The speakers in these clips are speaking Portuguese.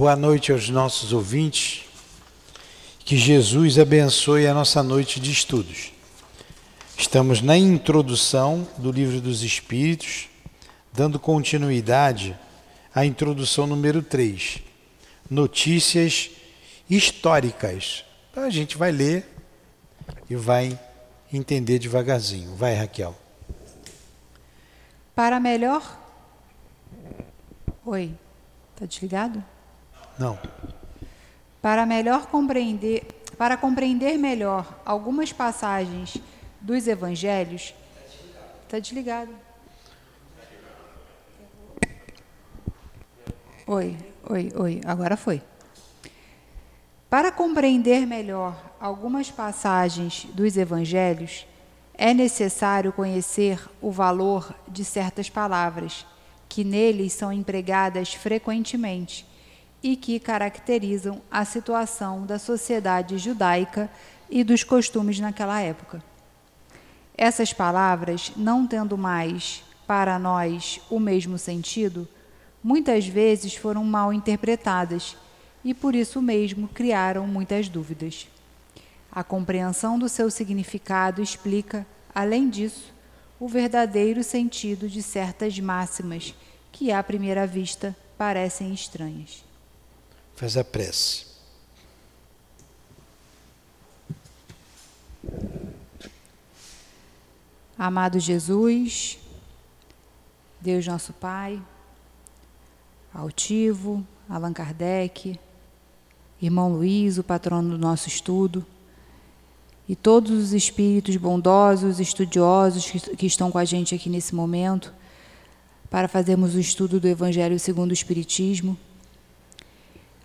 Boa noite aos nossos ouvintes. Que Jesus abençoe a nossa noite de estudos. Estamos na introdução do Livro dos Espíritos, dando continuidade à introdução número 3, Notícias Históricas. Então a gente vai ler e vai entender devagarzinho. Vai, Raquel. Para melhor... Oi, está desligado? Não. Para compreender melhor algumas passagens dos evangelhos... Está desligado. Oi, agora foi. Para compreender melhor algumas passagens dos evangelhos, é necessário conhecer o valor de certas palavras, que neles são empregadas frequentemente e que caracterizam a situação da sociedade judaica e dos costumes naquela época. Essas palavras, não tendo mais para nós o mesmo sentido, muitas vezes foram mal interpretadas e, por isso mesmo, criaram muitas dúvidas. A compreensão do seu significado explica, além disso, o verdadeiro sentido de certas máximas que, à primeira vista, parecem estranhas. Faz a prece. Amado Jesus, Deus nosso Pai, altivo, Allan Kardec, irmão Luiz, o patrono do nosso estudo, e todos os espíritos bondosos, estudiosos que estão com a gente aqui nesse momento, para fazermos o estudo do Evangelho segundo o Espiritismo.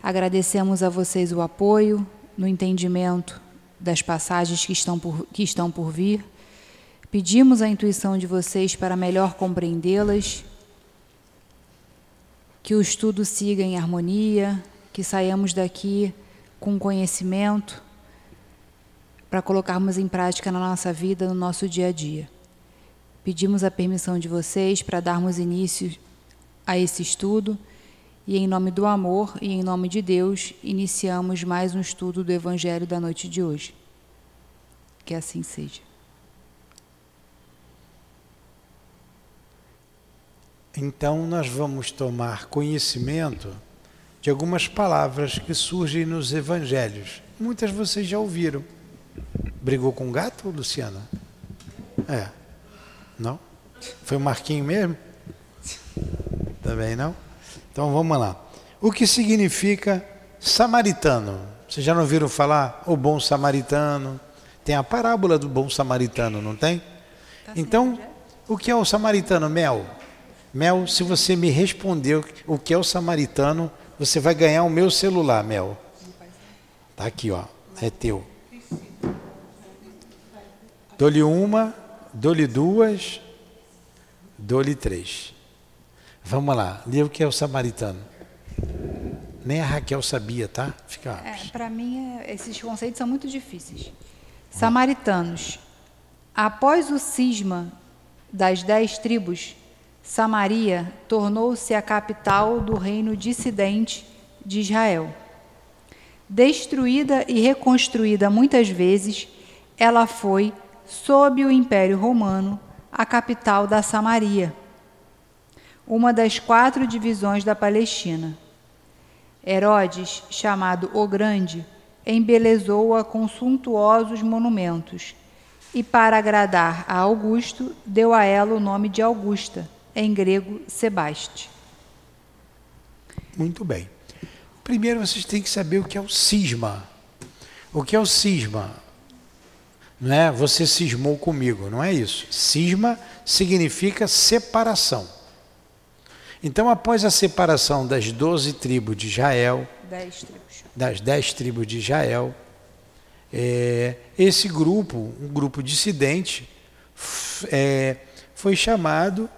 Agradecemos a vocês o apoio no entendimento das passagens que estão por vir. Pedimos a intuição de vocês para melhor compreendê-las, que o estudo siga em harmonia, que saiamos daqui com conhecimento para colocarmos em prática na nossa vida, no nosso dia a dia. Pedimos a permissão de vocês para darmos início a esse estudo e, em nome do amor e em nome de Deus, iniciamos mais um estudo do Evangelho da noite de hoje. Que assim seja. Então, nós vamos tomar conhecimento de algumas palavras que surgem nos evangelhos. Muitas vocês já ouviram. Brigou com o gato, Luciana? É. Não? Foi o Marquinho mesmo? Também não? Então, vamos lá. O que significa samaritano? Vocês já não ouviram falar? O bom samaritano. Tem a parábola do bom samaritano, não tem? Então, o que é o samaritano? Mel. Mel, se você me responder o que é o samaritano, você vai ganhar o meu celular, Mel. Tá aqui, ó. É teu. Dou-lhe uma, dou-lhe duas, dou-lhe três. Vamos lá. Lê o que é o samaritano. Nem a Raquel sabia, tá? Fica. Para mim, esses conceitos são muito difíceis. Samaritanos. Após o cisma das 10 tribos... Samaria tornou-se a capital do reino dissidente de Israel. Destruída e reconstruída muitas vezes, ela foi, sob o Império Romano, a capital da Samaria, uma das 4 divisões da Palestina. Herodes, chamado o Grande, embelezou-a com suntuosos monumentos e, para agradar a Augusto, deu a ela o nome de Augusta, em grego, Sebaste. Muito bem. Primeiro vocês têm que saber o que é o cisma. O que é o cisma? Não é você cismou comigo, não é isso. Cisma significa separação. Então, após a separação das 12 tribos de Israel, 10 tribos. Das 10 tribos de Israel, esse grupo, um grupo dissidente, foi chamado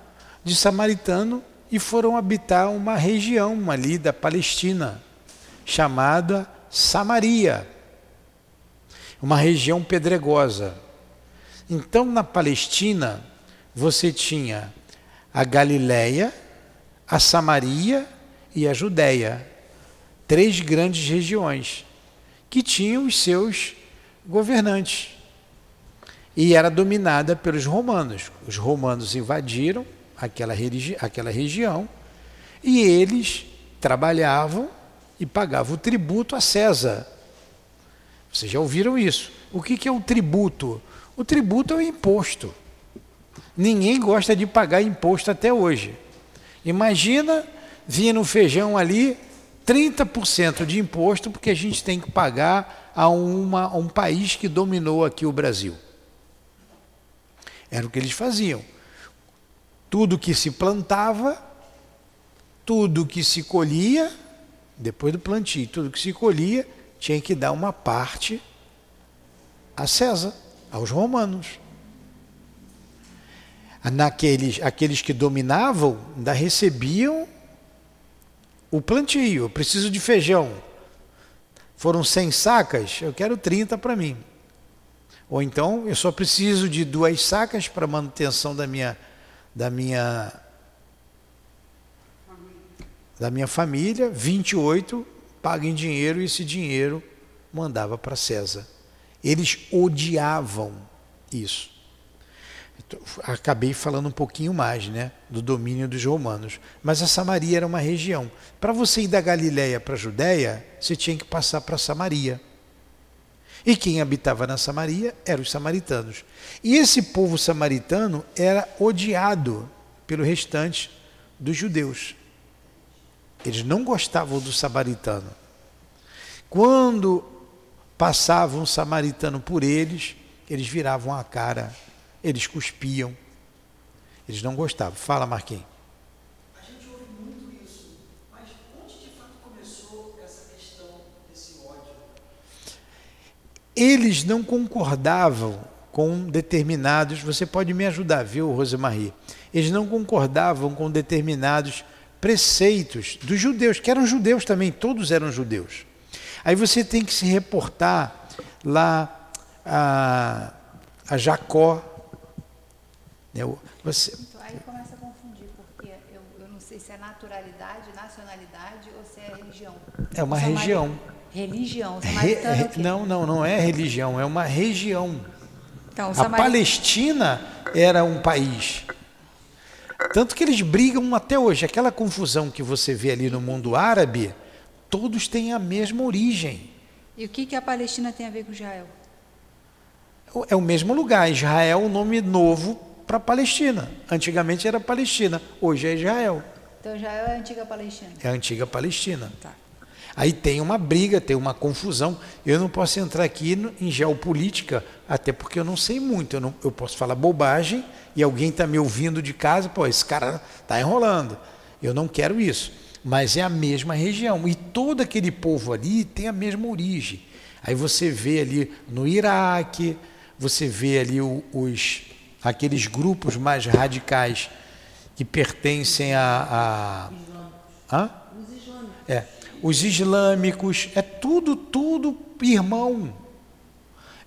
de samaritano e foram habitar uma região ali da Palestina, chamada Samaria, uma região pedregosa. Então, na Palestina, você tinha a Galileia, a Samaria e a Judeia. três grandes regiões que tinham os seus governantes e era dominada pelos romanos. Os romanos invadiram aquela região e eles trabalhavam e pagavam o tributo a César. Vocês já ouviram isso. O que é o tributo? O tributo é o imposto. Ninguém gosta de pagar imposto até hoje. Imagina, vinha no feijão ali 30% de imposto, porque a gente tem que pagar a um país que dominou aqui o Brasil. Era o que eles faziam. Tudo que se plantava, tudo que se colhia, depois do plantio, tudo que se colhia, tinha que dar uma parte a César, aos romanos. Aqueles que dominavam ainda recebiam o plantio. Eu preciso de feijão. Foram 100 sacas, eu quero 30 para mim. Ou então, eu só preciso de 2 sacas para manutenção da minha família, 28 paga em dinheiro, e esse dinheiro mandava para César. Eles odiavam isso. Acabei falando um pouquinho mais, né, do domínio dos romanos. Mas a Samaria era uma região. Para você ir da Galileia para a Judeia, você tinha que passar para Samaria. E quem habitava na Samaria eram os samaritanos. E esse povo samaritano era odiado pelo restante dos judeus. Eles não gostavam do samaritano. Quando passava um samaritano por eles, eles viravam a cara, eles cuspiam, eles não gostavam. Fala, Marquinhos. Eles não concordavam com determinados... Você pode me ajudar, viu, Rosemarie? Eles não concordavam com determinados preceitos dos judeus, que eram judeus também, todos eram judeus. Aí você tem que se reportar lá a Jacó. Você... Aí começa a confundir, porque eu não sei se é naturalidade, nacionalidade ou se é religião. É uma região. Religião. Não é religião, é uma região. Então, Palestina era um país. Tanto que eles brigam até hoje. Aquela confusão que você vê ali no mundo árabe, todos têm a mesma origem. E o que a Palestina tem a ver com Israel? É o mesmo lugar. Israel é um nome novo para Palestina. Antigamente era Palestina, hoje é Israel. Então Israel é a antiga Palestina. É a antiga Palestina. Tá. Aí tem uma briga, tem uma confusão. Eu não posso entrar aqui em geopolítica, até porque eu não sei muito. Eu posso falar bobagem e alguém está me ouvindo de casa, pô, esse cara está enrolando. Eu não quero isso. Mas é a mesma região. E todo aquele povo ali tem a mesma origem. Aí você vê ali no Iraque, você vê ali aqueles grupos mais radicais que pertencem os islâmicos, é tudo irmão.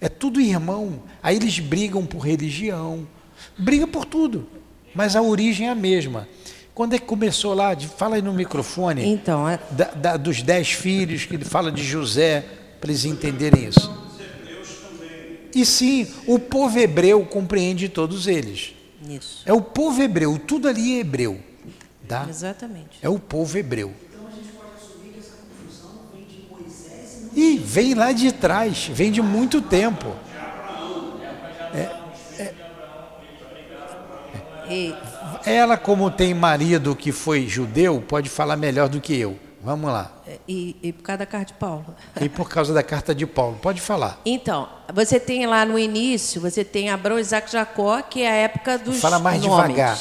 É tudo irmão. Aí eles brigam por religião, brigam por tudo, mas a origem é a mesma. Quando é que começou lá? Fala aí no microfone. Então, dos 10 filhos, que ele fala de José, para eles entenderem isso. E sim, o povo hebreu compreende todos eles. Isso. É o povo hebreu, tudo ali é hebreu. Tá? Exatamente. É o povo hebreu. E vem lá de trás, vem de muito tempo. Ela, como tem marido que foi judeu, pode falar melhor do que eu. Vamos lá. E por causa da carta de Paulo. E por causa da carta de Paulo, pode falar. Então, você tem lá no início, você tem Abraão, Isaac, Jacó, que é a época dos nomes. Fala mais devagar,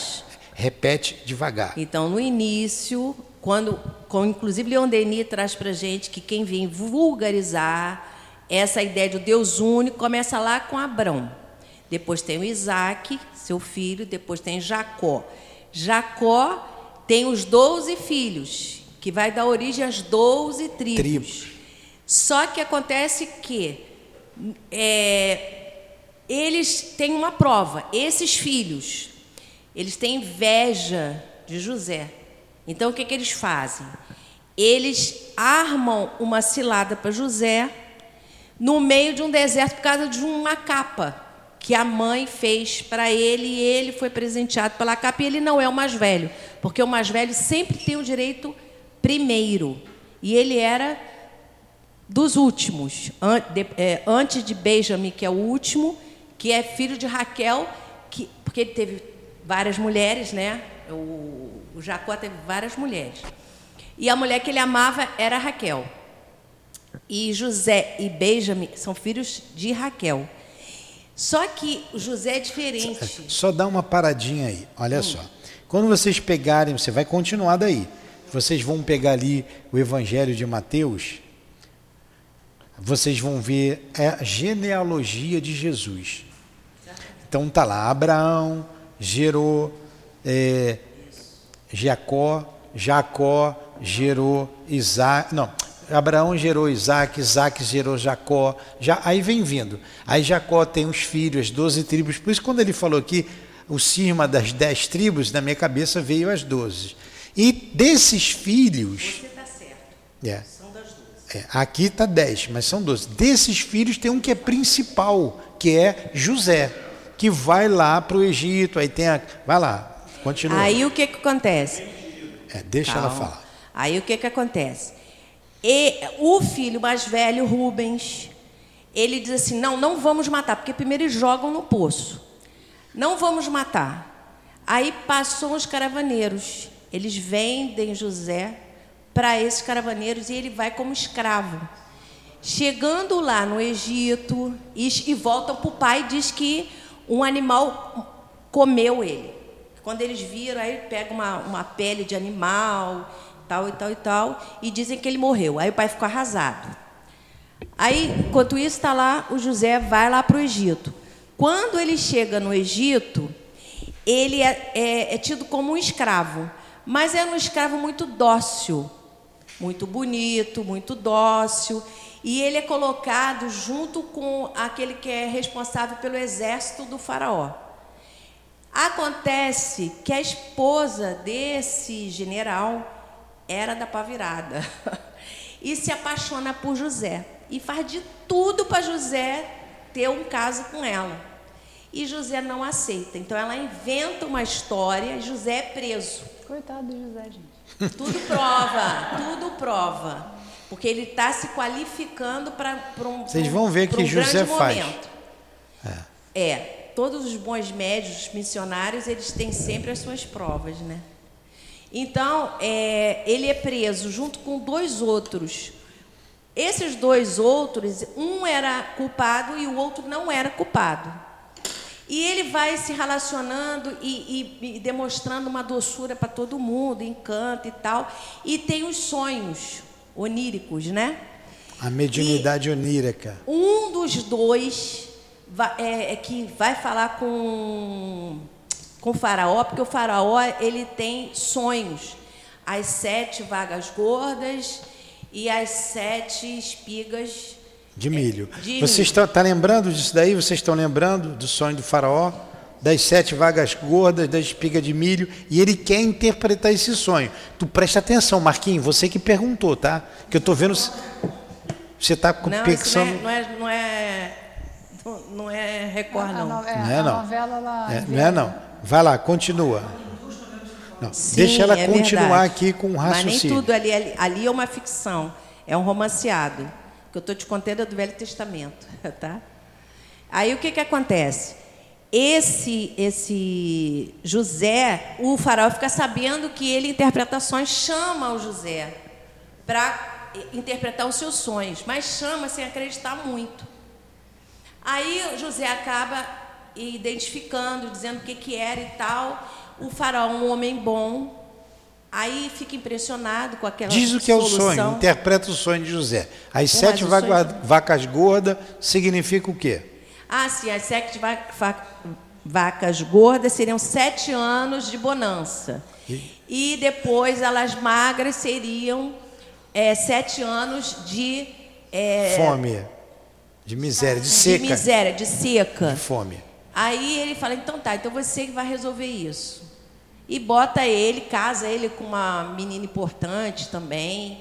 repete devagar. Então, no início... Inclusive, Leon Denis traz para a gente que quem vem vulgarizar essa ideia do Deus único começa lá com Abrão. Depois tem o Isaac, seu filho, depois tem Jacó. Jacó tem os 12 filhos, que vai dar origem às 12 tribos. Só que acontece que eles têm uma prova. Esses filhos, eles têm inveja de José. Então, o que eles fazem? Eles armam uma cilada para José no meio de um deserto por causa de uma capa que a mãe fez para ele, e ele foi presenteado pela capa, e ele não é o mais velho, porque o mais velho sempre tem o direito primeiro, e ele era dos últimos, antes de Benjamin, que é o último, que é filho de Raquel, que, porque ele teve várias mulheres, né? O Jacó teve várias mulheres, e a mulher que ele amava era Raquel, e José e Benjamin são filhos de Raquel. Só que o José é diferente. Só dá uma paradinha aí, olha só. Quando vocês pegarem, você vai continuar daí. Vocês vão pegar ali o Evangelho de Mateus, vocês vão ver a genealogia de Jesus. Então tá lá, Abraão gerou Jacó gerou Isaac, não... Abraão gerou Isaac, Isaac gerou Jacó, aí vem vindo. Aí Jacó tem os filhos, as 12 tribos. Por isso, quando ele falou aqui, o cisma das 10 tribos, na minha cabeça veio as 12. E desses filhos... Você está certo, são das 12. Aqui está 10, mas são 12. Desses filhos tem um que é principal, que é José, que vai lá para o Egito, aí tem a... Vai lá, continua. Aí o que acontece? Deixa ela falar. Aí o que acontece? E o filho mais velho, Rubens, ele diz assim, não vamos matar, porque primeiro eles jogam no poço. Não vamos matar. Aí passam os caravaneiros. Eles vendem José para esses caravaneiros e ele vai como escravo. Chegando lá no Egito, e voltam para o pai, diz que um animal comeu ele. Quando eles viram, aí pega uma pele de animal... tal e tal e tal, e dizem que ele morreu. Aí o pai ficou arrasado. Aí, enquanto isso, está lá, o José vai lá para o Egito. Quando ele chega no Egito, ele é tido como um escravo, mas era um escravo muito dócil, muito bonito, muito dócil, e ele é colocado junto com aquele que é responsável pelo exército do faraó. Acontece que a esposa desse general era da pá virada, e se apaixona por José, e faz de tudo para José ter um caso com ela, e José não aceita. Então ela inventa uma história e José é preso. Coitado do José, gente. Tudo prova, porque ele está se qualificando para um... Vocês vão ver que José faz. Todos os bons médios, os missionários, eles têm sempre as suas provas, né? Então, ele é preso junto com 2 outros. Esses 2 outros, um era culpado e o outro não era culpado. E ele vai se relacionando e demonstrando uma doçura para todo mundo, encanto e tal. E tem os sonhos oníricos, né? A mediunidade onírica. Um dos 2 que vai falar com o faraó, porque o faraó, ele tem sonhos, as 7 vagas gordas e as 7 espigas de milho. Vocês estão lembrando disso daí? Vocês estão lembrando do sonho do faraó, das 7 vagas gordas, da espiga de milho? E ele quer interpretar esse sonho. Tu presta atenção, Marquinhos, você que perguntou, tá? Que eu estou vendo, você está pensando... Não é recorde, não. Não é não. Novela lá não. Vai lá, continua. Não, sim, deixa ela continuar verdade. Aqui com o raciocínio. Mas nem tudo ali é uma ficção, é um romanceado. O que eu estou te contando é do Velho Testamento, tá? Aí o que acontece? Esse José, o faraó fica sabendo que ele interpretações, chama o José para interpretar os seus sonhos, mas chama sem acreditar muito. Aí José acaba identificando, dizendo o que era e tal. O faraó, um homem bom, aí fica impressionado com aquela solução. Diz o que é o sonho, interpreta o sonho de José. As 7 vacas gordas significa o quê? Ah, sim, as 7 vacas gordas seriam 7 anos de bonança. E depois elas magras seriam 7 anos de... fome, de miséria, de seca. De miséria, de seca. De fome. Aí ele fala, então tá, então você que vai resolver isso. E bota ele, casa ele com uma menina importante também,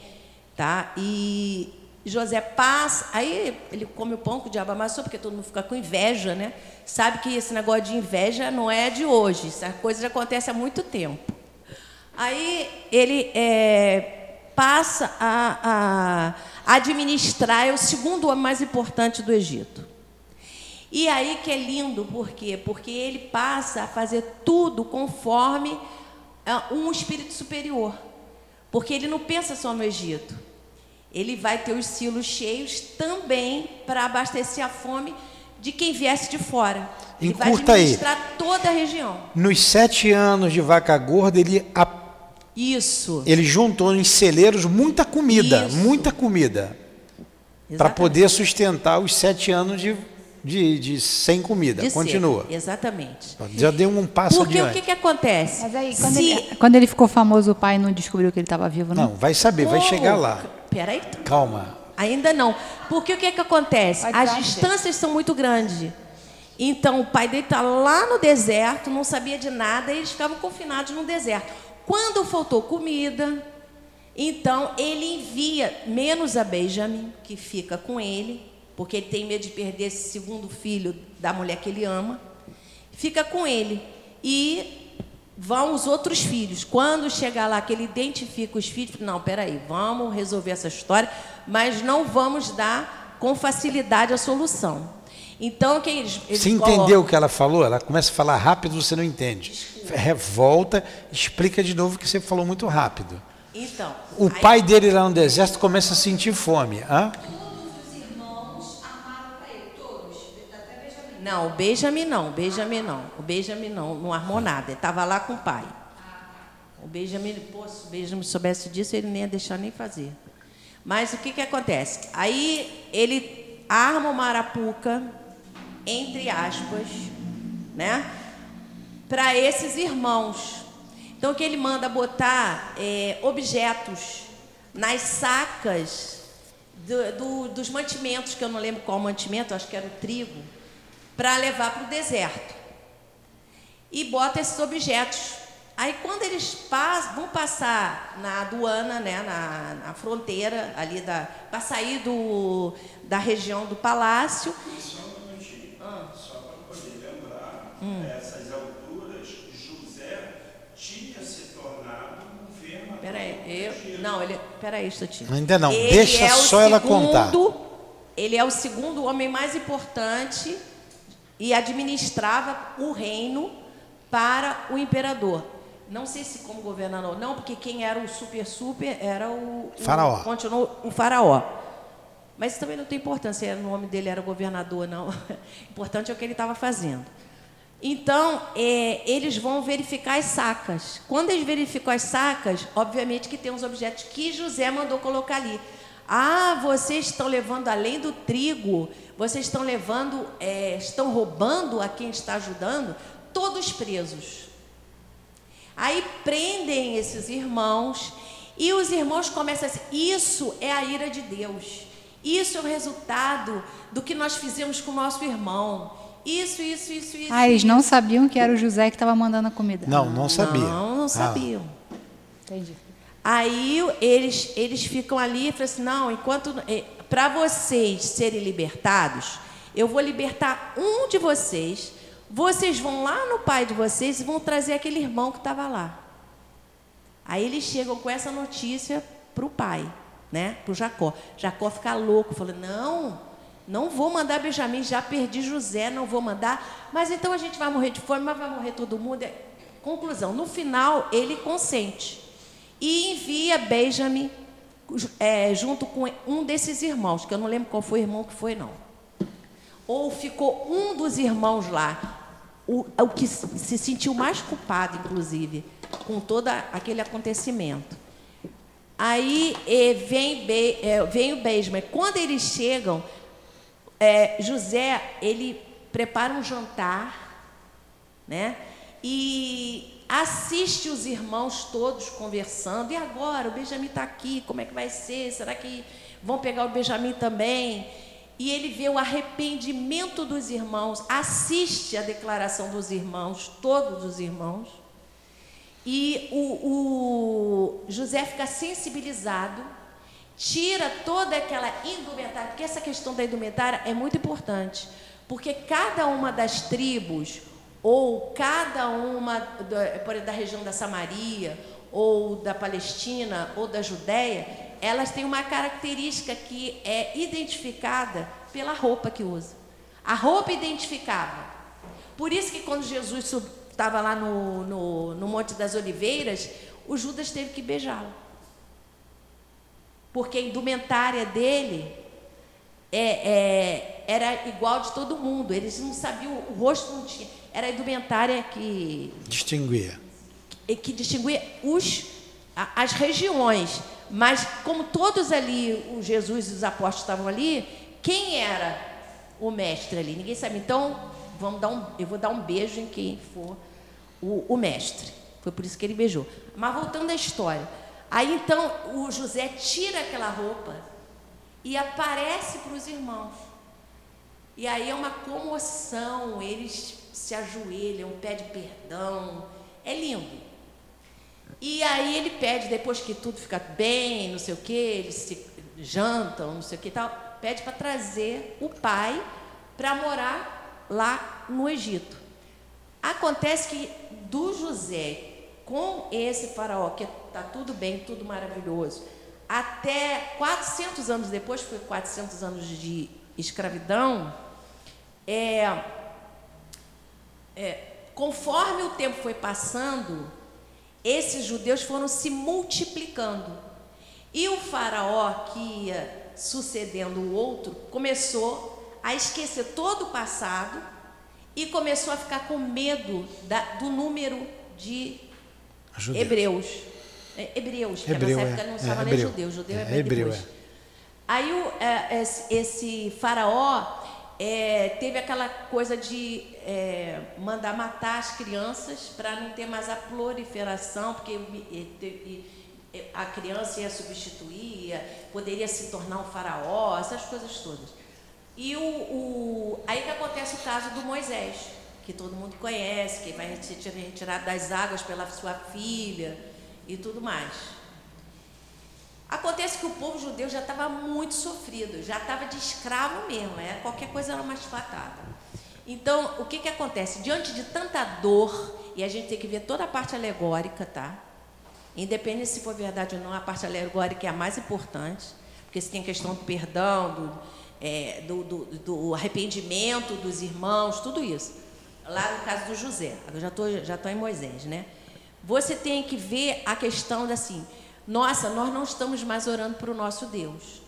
Tá? E José passa, aí ele come o pão que o diabo amassou, porque todo mundo fica com inveja, né? Sabe que esse negócio de inveja não é de hoje, essa coisa já acontece há muito tempo. Aí ele passa a administrar, é o segundo homem mais importante do Egito. E aí que é lindo, por quê? Porque ele passa a fazer tudo conforme um espírito superior, porque ele não pensa só no Egito. Ele vai ter os silos cheios também para abastecer a fome de quem viesse de fora. Ele vai administrar toda a região. Nos 7 anos de vaca gorda, ele juntou em celeiros muita comida, para poder sustentar os 7 anos de sem comida. Continua. Ser, exatamente. Já deu um passo adiante. Porque o que acontece? Mas aí, quando ele ficou famoso, o pai não descobriu que ele estava vivo, não? Não, vai saber, vai chegar lá. Peraí, calma. Ainda não. Porque o que é que acontece? As distâncias são muito grandes. Então, o pai dele está lá no deserto, não sabia de nada, e eles ficavam confinados no deserto. Quando faltou comida, então ele envia menos a Benjamin, que fica com ele, porque ele tem medo de perder esse segundo filho da mulher que ele ama. Fica com ele. E vão os outros filhos. Quando chegar lá, que ele identifica os filhos, não, peraí, vamos resolver essa história, mas não vamos dar com facilidade a solução. Então, quem eles Você colocam... entendeu o que ela falou? Ela começa a falar rápido, você não entende. Revolta, explica de novo que você falou muito rápido. Então, o pai dele lá no deserto começa a sentir fome. Hã? Todos os irmãos armaram para ele, todos, até Benjamin. Não, o Benjamin não não armou nada, ele estava lá com o pai. O Benjamin, se o Benjamin soubesse disso, ele nem ia deixar nem fazer. Mas o que acontece? Aí ele arma uma arapuca, entre aspas, né, para esses irmãos. Então, que ele manda botar objetos nas sacas dos mantimentos, que eu não lembro qual mantimento, acho que era o trigo, para levar para o deserto. E bota esses objetos. Aí, quando eles vão passar na aduana, né, na fronteira, ali para sair da região do palácio... Só um minutinho, só para poder lembrar, essas alturas, José tinha se tornado um governador. Ainda não, ele deixa só ela contar. Ele é o segundo homem mais importante e administrava o reino para o imperador. Não sei se como governador, não, porque quem era o super era o Faraó. Continuou o Faraó. Mas isso também não tem importância, o nome dele era governador, não. O importante é o que ele estava fazendo. Então, eles vão verificar as sacas. Quando eles verificam as sacas, obviamente que tem uns objetos que José mandou colocar ali. Ah, vocês estão levando além do trigo, vocês estão levando, estão roubando a quem está ajudando, todos presos. Aí prendem esses irmãos e os irmãos começam a dizer, isso é a ira de Deus, isso é o resultado do que nós fizemos com o nosso irmão, isso. Eles não sabiam que era o José que estava mandando a comida. Não sabiam. Entendi. Aí eles ficam ali e falam assim, não, enquanto para vocês serem libertados, eu vou libertar um de vocês. Vocês vão lá no pai de vocês e vão trazer aquele irmão que estava lá. Aí eles chegam com essa notícia para o pai, né? Para o Jacó. Jacó fica louco, fala, não vou mandar Benjamin, já perdi José, não vou mandar. Mas então a gente vai morrer de fome, mas vai morrer todo mundo. Conclusão, no final ele consente e envia Benjamin junto com um desses irmãos, que eu não lembro qual foi o irmão que foi, não. Ou ficou um dos irmãos lá, o que se sentiu mais culpado, inclusive, com todo aquele acontecimento. Aí vem o Benjamin. Quando eles chegam, José, ele prepara um jantar, né? E assiste os irmãos todos conversando. E agora, o Benjamin está aqui, como é que vai ser? Será que vão pegar o Benjamin também? E ele vê o arrependimento dos irmãos, assiste a declaração dos irmãos, todos os irmãos, e o José fica sensibilizado Tira toda aquela indumentária, porque essa questão da indumentária é muito importante, porque cada uma das tribos, ou cada uma da região da Samaria, ou da Palestina, ou da Judeia, elas têm uma característica que é identificada pela roupa que usa. A roupa identificava. Por isso que quando Jesus estava lá no Monte das Oliveiras, o Judas teve que beijá-lo. Porque a indumentária dele era igual de todo mundo. Eles não sabiam, o rosto não tinha. Era a indumentária que distinguia. Que distinguia as regiões. Mas como todos ali, o Jesus e os apóstolos estavam ali, quem era o mestre ali? Ninguém sabe. Então, eu vou dar um beijo em quem for o mestre. Foi por isso que ele beijou. Mas voltando à história. Aí, então, o José tira aquela roupa e aparece para os irmãos. E aí é uma comoção, eles se ajoelham, pedem perdão. É lindo. E aí ele pede, depois que tudo fica bem, não sei o quê, eles se jantam, não sei o quê e tal, pede para trazer o pai para morar lá no Egito. Acontece que do José com esse faraó, que está tudo bem, tudo maravilhoso, até 400 anos depois, foi 400 anos de escravidão, conforme o tempo foi passando, esses judeus foram se multiplicando. E o faraó, que ia sucedendo o outro, começou a esquecer todo o passado e começou a ficar com medo do número de hebreus. Hebreus, porque nessa época não chamava nem judeu. Judeu é hebreu. Aí esse faraó teve aquela coisa de mandar matar as crianças para não ter mais a proliferação, porque a criança ia substituir, poderia se tornar um faraó, essas coisas todas. E aí que acontece o caso do Moisés, que todo mundo conhece, que vai ser retirado das águas pela sua filha e tudo mais. Acontece que o povo judeu já estava muito sofrido, já estava de escravo mesmo, qualquer coisa era uma esfatada. Então, o que acontece? Diante de tanta dor, e a gente tem que ver toda a parte alegórica, tá? Independente se for verdade ou não, a parte alegórica é a mais importante, porque se tem questão do perdão, do arrependimento dos irmãos, tudo isso. Lá no caso do José, eu já tô em Moisés, né? Você tem que ver a questão da assim, nossa, nós não estamos mais orando para o nosso Deus.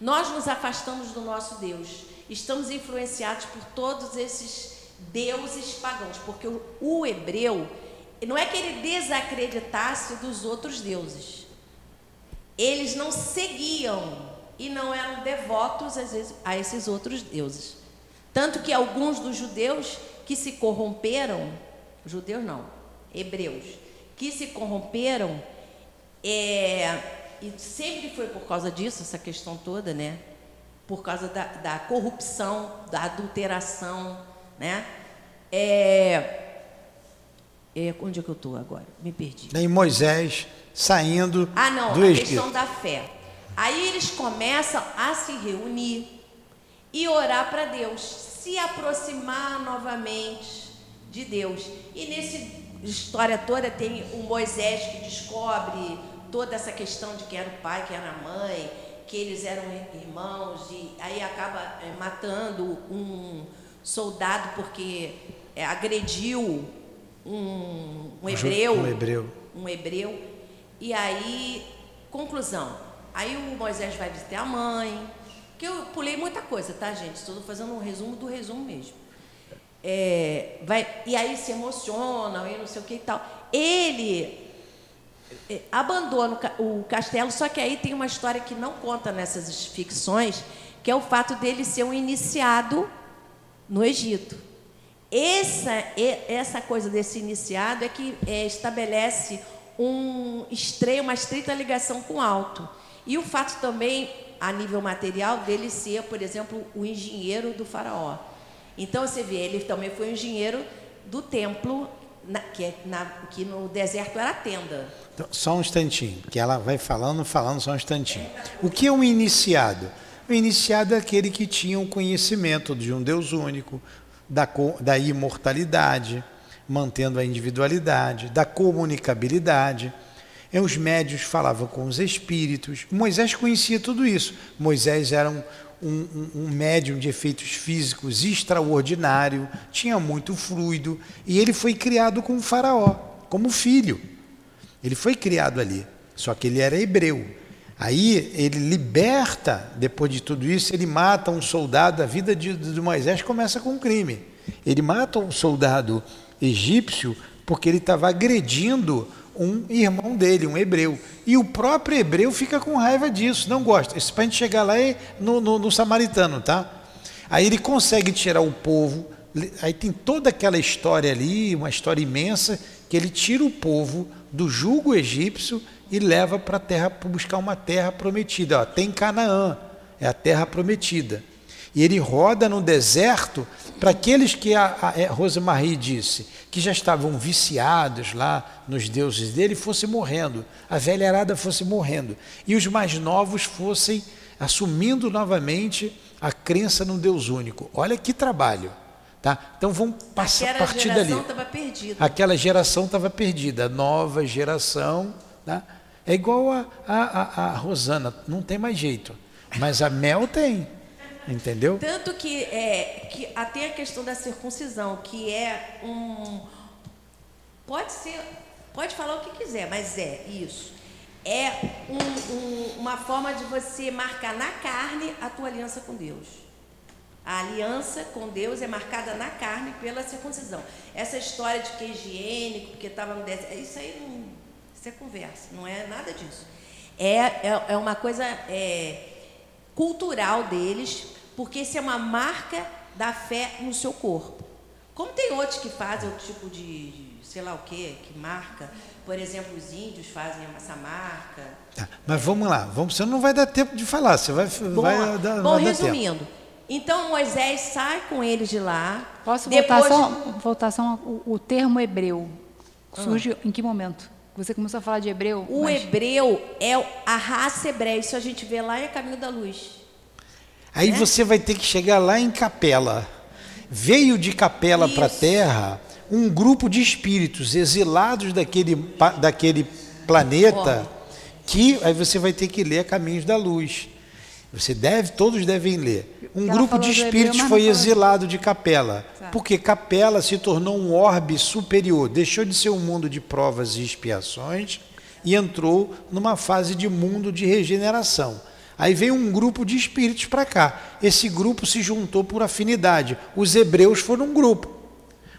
Nós nos afastamos do nosso Deus. Estamos influenciados por todos esses deuses pagãos, porque o hebreu não é que ele desacreditasse dos outros deuses. Eles não seguiam e não eram devotos, às vezes, a esses outros deuses. Tanto que alguns dos judeus que se corromperam, judeus não, hebreus, que se corromperam, e sempre foi por causa disso, essa questão toda, né? Por causa da corrupção, da adulteração, né? Onde é que eu estou agora? Me perdi. Em Moisés, saindo do Egito. Ah, não, a questão da fé. Aí eles começam a se reunir e orar para Deus, se aproximar novamente de Deus. E nessa história toda tem o Moisés que descobre toda essa questão de que era o pai, que era a mãe, que eles eram irmãos, e aí acaba matando um soldado porque agrediu um hebreu. E aí, conclusão. Aí o Moisés vai visitar a mãe, que eu pulei muita coisa, tá, gente? Estou fazendo um resumo do resumo mesmo. E aí se emocionam e não sei o que e tal. Ele abandona o castelo, só que aí tem uma história que não conta nessas ficções, que é o fato dele ser um iniciado no Egito. Essa coisa desse iniciado é que estabelece uma estreita ligação com o alto. E o fato também, a nível material, dele ser, por exemplo, o engenheiro do faraó. Então, você vê, ele também foi o engenheiro do templo que no deserto era a tenda. Só um instantinho, que ela vai falando só um instantinho. O que é um iniciado? O iniciado é aquele que tinha um conhecimento de um Deus único, da imortalidade, mantendo a individualidade, da comunicabilidade. E os médiuns falavam com os espíritos. Moisés conhecia tudo isso. Moisés era um médium de efeitos físicos extraordinário, tinha muito fluido, e ele foi criado com o Faraó, como filho. Ele foi criado ali, só que ele era hebreu. Aí ele liberta, depois de tudo isso, ele mata um soldado. A vida de Moisés começa com um crime. Ele mata um soldado egípcio porque ele estava agredindo um irmão dele, um hebreu. E o próprio hebreu fica com raiva disso, não gosta. Isso para a gente chegar lá é no samaritano, tá? Aí ele consegue tirar o povo, aí tem toda aquela história ali, uma história imensa, que ele tira o povo do jugo egípcio e leva para a terra, para buscar uma terra prometida. Ó, tem Canaã, é a terra prometida. E ele roda no deserto para aqueles que a Rosemarie disse, que já estavam viciados lá nos deuses dele, fossem morrendo, a velha arada fosse morrendo, e os mais novos fossem assumindo novamente a crença no Deus único. Olha que trabalho, tá? Então vão passar a partir dali. Aquela geração estava perdida, a nova geração, tá? É igual a Rosana, não tem mais jeito, mas a Mel tem. Entendeu? Tanto que até a questão da circuncisão, que é um... Pode falar o que quiser, mas é isso. É uma forma de você marcar na carne a tua aliança com Deus. A aliança com Deus é marcada na carne pela circuncisão. Essa história de que é higiênico, porque estava no deserto, isso aí não... Isso é conversa, não é nada disso. É uma coisa... cultural deles, porque isso é uma marca da fé no seu corpo. Como tem outros que fazem outro tipo de sei lá o que marca, por exemplo, os índios fazem essa marca. Tá, mas vamos lá, você não vai dar tempo de falar, você vai... resumindo, então Moisés sai com eles de lá. Posso voltar só o termo hebreu? Surge em que momento? Você começou a falar de hebreu? Hebreu é a raça hebreia. Isso a gente vê lá em Caminho da Luz. Aí você vai ter que chegar lá em Capela. Veio de Capela para a Terra um grupo de espíritos exilados daquele planeta que... Aí você vai ter que ler Caminhos da Luz. Todos devem ler. Um grupo de espíritos foi exilado de Capela, porque Capela se tornou um orbe superior, deixou de ser um mundo de provas e expiações e entrou numa fase de mundo de regeneração. Aí veio um grupo de espíritos para cá. Esse grupo se juntou por afinidade. Os hebreus foram um grupo,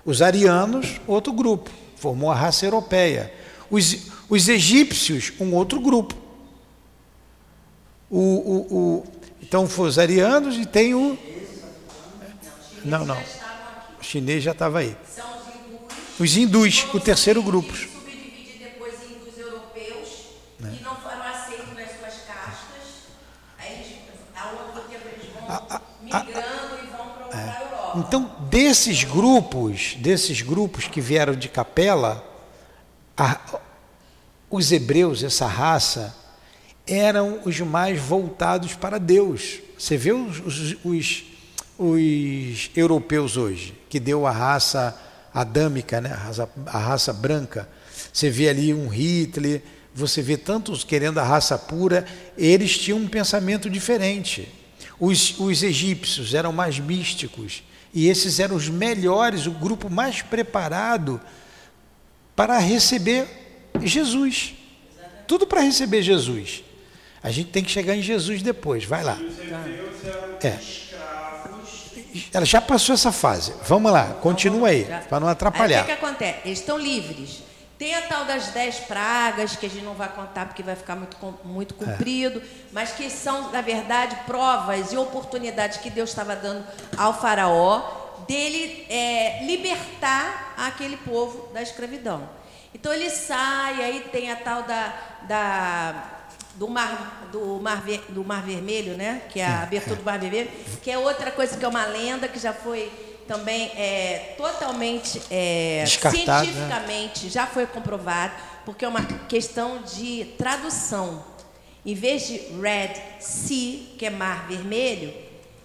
os arianos outro grupo, formou a raça europeia. Os egípcios um outro grupo. Então foram os arianos e tem o... Não. O chinês já estava aí. São os hindus, o terceiro grupo. Se subdivide depois em hindus europeus, que não foram aceitos nas suas castas. Aí ao longo do tempo eles vão migrando e vão para a Europa. Então, desses grupos que vieram de Capela, os hebreus, essa raça, eram os mais voltados para Deus. Você vê os europeus hoje, que deu a raça adâmica, né? A raça branca. Você vê ali um Hitler, você vê tantos querendo a raça pura. Eles tinham um pensamento diferente. Os egípcios eram mais místicos, e esses eram os melhores, o grupo mais preparado para receber Jesus. Tudo para receber Jesus. A gente tem que chegar em Jesus depois, vai lá. Ela já passou essa fase. Vamos lá, continua aí, para não atrapalhar. Aí, o que acontece? Eles estão livres. Tem a tal das 10 pragas, que a gente não vai contar porque vai ficar muito comprido, mas que são, na verdade, provas e oportunidades que Deus estava dando ao faraó dele libertar aquele povo da escravidão. Então ele sai, aí tem a tal do Mar Vermelho, né? Que é a abertura do Mar Vermelho, que é outra coisa que é uma lenda, que já foi também é totalmente cientificamente, né? Já foi comprovado, porque é uma questão de tradução. Em vez de Red Sea, que é Mar Vermelho,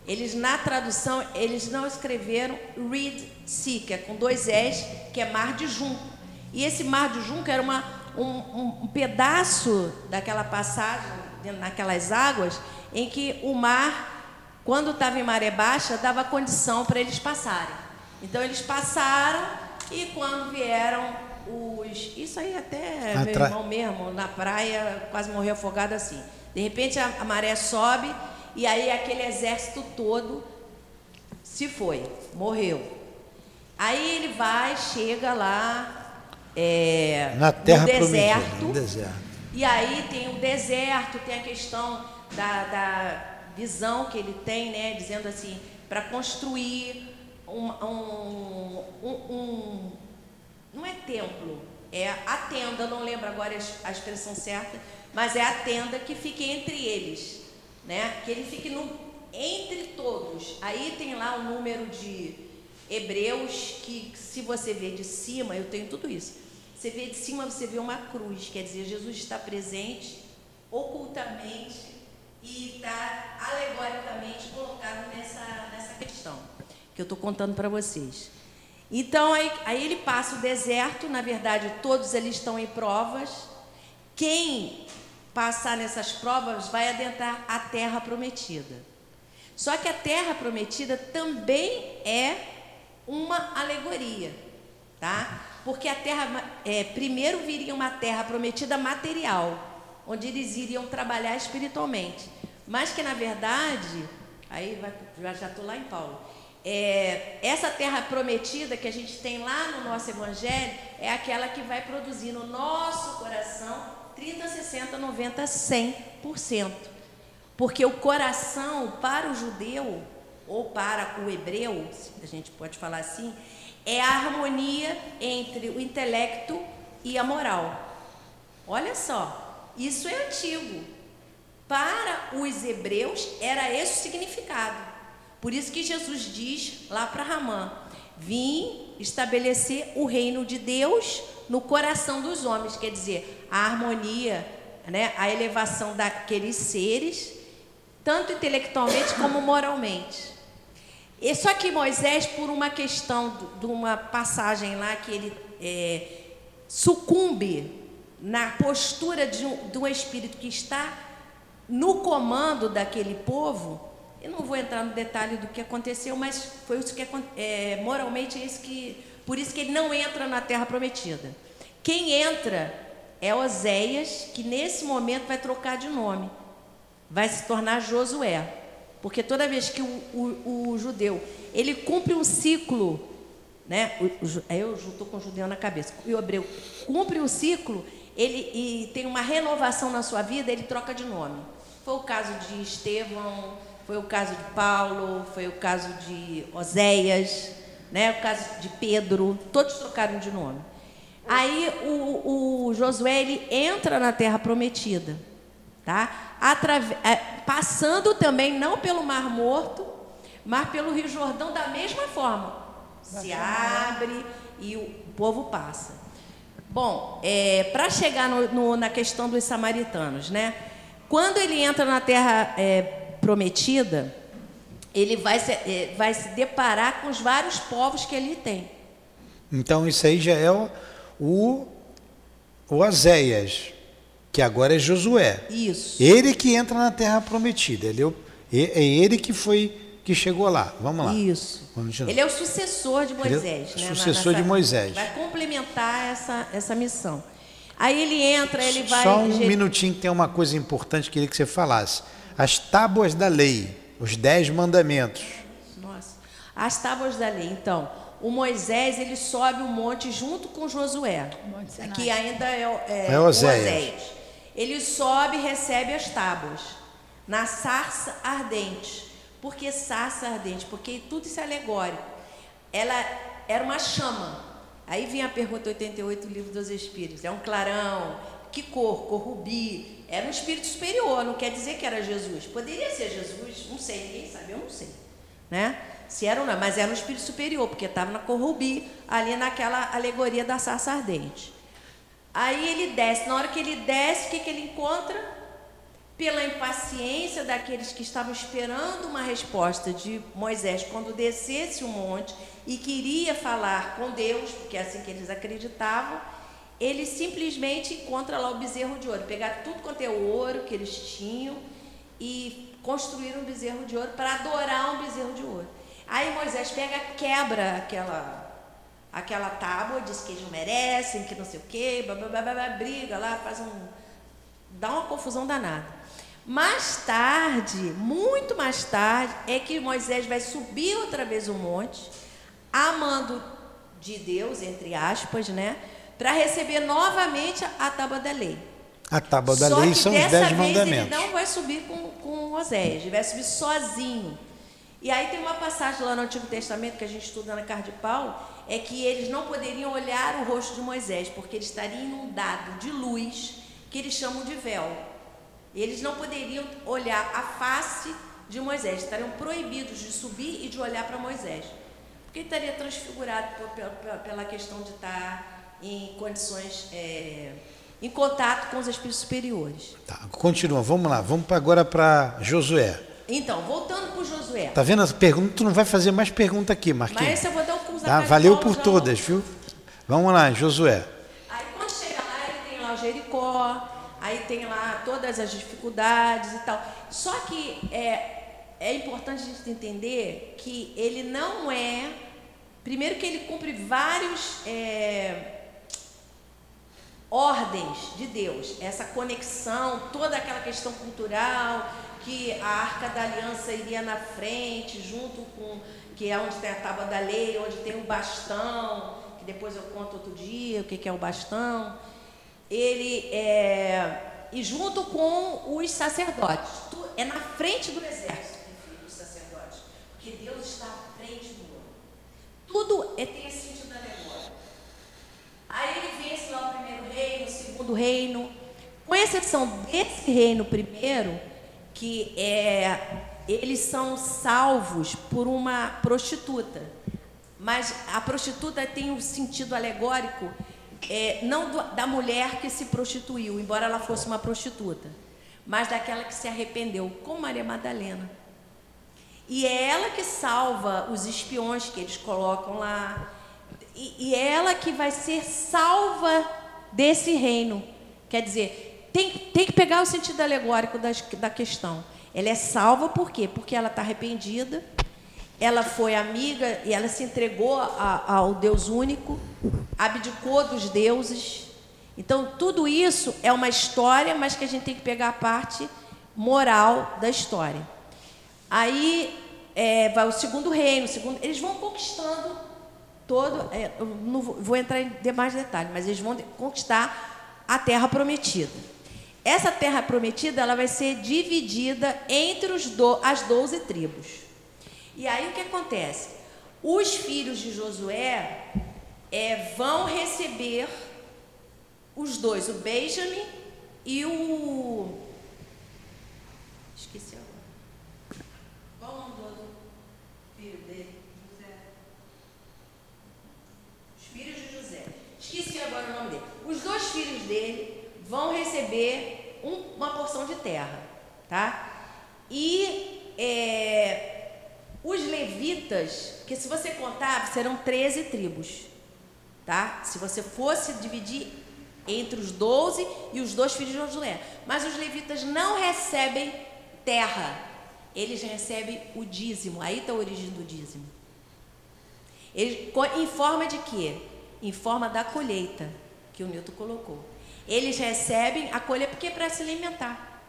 eles na tradução eles não escreveram Red Sea, que é com dois S, que é Mar de Junco. E esse Mar de Junco era um pedaço daquela passagem, naquelas águas, em que o mar, quando estava em maré baixa, dava condição para eles passarem. Então, eles passaram e quando vieram os... Isso aí até meu irmão mesmo, na praia, quase morreu afogado assim. De repente, a maré sobe e aí aquele exército todo se foi, morreu. Aí ele vai, chega lá... na terra prometida, deserto. E aí tem o deserto, tem a questão da visão que ele tem, né, dizendo assim, para construir um não é templo, é a tenda, não lembro agora a expressão certa, mas é a tenda que fique entre eles, né, que ele fique entre todos. Aí tem lá o número de Hebreus, que se você vê de cima, eu tenho tudo isso. Você vê de cima, você vê uma cruz, quer dizer, Jesus está presente ocultamente e está alegoricamente colocado nessa questão que eu estou contando para vocês. Então, aí ele passa o deserto, na verdade, todos eles estão em provas. Quem passar nessas provas vai adentrar a terra prometida. Só que a terra prometida também é uma alegoria, tá? Porque a terra, primeiro viria uma terra prometida material, onde eles iriam trabalhar espiritualmente. Mas que, na verdade, aí já estou lá em Paulo, essa terra prometida que a gente tem lá no nosso evangelho é aquela que vai produzir no nosso coração 30, 60, 90, 100%. Porque o coração, para o judeu, ou para o hebreu, a gente pode falar assim, é a harmonia entre o intelecto e a moral. Olha só, isso é antigo. Para os hebreus era esse o significado. Por isso que Jesus diz lá para Ramã: vim estabelecer o reino de Deus no coração dos homens. Quer dizer, a harmonia, né, a elevação daqueles seres, tanto intelectualmente como moralmente. E só que Moisés, por uma questão de uma passagem lá que ele sucumbe na postura de um espírito que está no comando daquele povo, eu não vou entrar no detalhe do que aconteceu, mas foi isso que moralmente é isso que, por isso que ele não entra na terra prometida. Quem entra é Oseias, que nesse momento vai trocar de nome, vai se tornar Josué. Porque toda vez que o judeu, ele cumpre um ciclo, né? Eu estou com o judeu na cabeça, e o hebreu cumpre um ciclo, ele e tem uma renovação na sua vida, ele troca de nome. Foi o caso de Estevão, foi o caso de Paulo, foi o caso de Oseias, né? O caso de Pedro, todos trocaram de nome. Aí o Josué, ele entra na terra prometida, tá? Passando também não pelo Mar Morto, mas pelo Rio Jordão, da mesma forma. Se abre e o povo passa. Bom, para chegar na questão dos samaritanos, né? Quando ele entra na terra prometida, ele vai se deparar com os vários povos que ele tem. Então isso aí já é o Oseias, que agora é Josué. Isso. Ele que entra na terra prometida. Ele que chegou lá. Vamos lá. Isso. Ele é o sucessor de Moisés. Ele é o sucessor de Moisés. Vai complementar essa missão. Aí ele entra, ele vai... Só um minutinho, que tem uma coisa importante que queria que você falasse. As tábuas da lei, os 10 mandamentos. Nossa. As tábuas da lei, então... O Moisés, ele sobe o monte junto com Josué, que ainda é Oseias. Ele sobe e recebe as tábuas na sarça ardente. Por que sarça ardente? Porque tudo isso é alegórico. Ela era uma chama. Aí vem a pergunta 88 do Livro dos Espíritos. É um clarão, que cor? Cor rubi. Era um espírito superior, não quer dizer que era Jesus. Poderia ser Jesus, não sei, ninguém sabe, eu não sei. né? Se era ou não, mas era um espírito superior, porque estava na Corrubi, ali naquela alegoria da sarça ardente. Aí ele desce, na hora que ele desce, o que ele encontra? Pela impaciência daqueles que estavam esperando uma resposta de Moisés quando descesse o monte e queria falar com Deus, porque é assim que eles acreditavam, ele simplesmente encontra lá o bezerro de ouro. Pegaram tudo quanto é ouro que eles tinham e construíram um bezerro de ouro para adorar um bezerro de ouro. Aí Moisés pega, quebra aquela tábua, diz que eles não merecem, que não sei o quê, briga lá, dá uma confusão danada. Mais tarde, muito mais tarde, é que Moisés vai subir outra vez o monte, amando de Deus, entre aspas, né, para receber novamente a tábua da lei. A tábua da lei são os 10 mandamentos. Só que dessa vez ele não vai subir com Oseias, ele vai subir sozinho. E aí tem uma passagem lá no Antigo Testamento que a gente estuda na carta de Paulo, é que eles não poderiam olhar o rosto de Moisés, porque ele estaria inundado de luz, que eles chamam de véu. Eles não poderiam olhar a face de Moisés, estariam proibidos de subir e de olhar para Moisés, porque ele estaria transfigurado pela questão de estar em condições, em contato com os espíritos superiores. Tá, continua, vamos lá, vamos agora para Josué. Então, voltando para o Josué. Tá vendo? As perguntas, tu não vai fazer mais pergunta aqui, Marquinhos. Mas essa eu vou dar o curso. Tá, valeu por todas, viu? Vamos lá, Josué. Jericó, aí tem lá todas as dificuldades e tal. Só que é importante a gente entender que ele não é... Primeiro que ele cumpre vários ordens de Deus. Essa conexão, toda aquela questão cultural, que a Arca da Aliança iria na frente, junto com... que é onde tem a Tábua da Lei, onde tem o bastão, que depois eu conto outro dia o que é o bastão. Ele e junto com os sacerdotes, é na frente do exército dos sacerdotes, porque Deus está à frente do mundo. Tudo tem esse sentido alegórico. Aí ele vence lá o primeiro reino, o segundo reino, com exceção desse reino primeiro, que eles são salvos por uma prostituta, mas a prostituta tem um sentido alegórico. Não da mulher que se prostituiu, embora ela fosse uma prostituta, mas daquela que se arrependeu, como Maria Madalena. E é ela que salva os espiões que eles colocam lá, e é ela que vai ser salva desse reino. Quer dizer, tem que pegar o sentido alegórico da questão. Ela é salva por quê? Porque ela está arrependida, ela foi amiga e ela se entregou ao Deus único, abdicou dos deuses. Então, tudo isso é uma história, mas que a gente tem que pegar a parte moral da história. Aí vai o segundo reino, eles vão conquistando todo... eu não vou entrar em demais detalhes, mas eles vão conquistar a terra prometida. Essa terra prometida ela vai ser dividida entre as 12 tribos. E aí o que acontece? Os filhos de Josué vão receber os dois, o Benjamin e o... Esqueci agora. Qual o nome do filho dele? José. Os filhos de José. Esqueci agora o nome dele. Os dois filhos dele vão receber uma porção de terra, tá? E... os levitas, que se você contar, serão 13 tribos, tá? Se você fosse dividir entre os 12 e os dois filhos de Josué. Mas os levitas não recebem terra, eles recebem o dízimo, aí está a origem do dízimo. Eles, em forma de quê? Em forma da colheita, que o Newton colocou. Eles recebem a colheita porque é para se alimentar.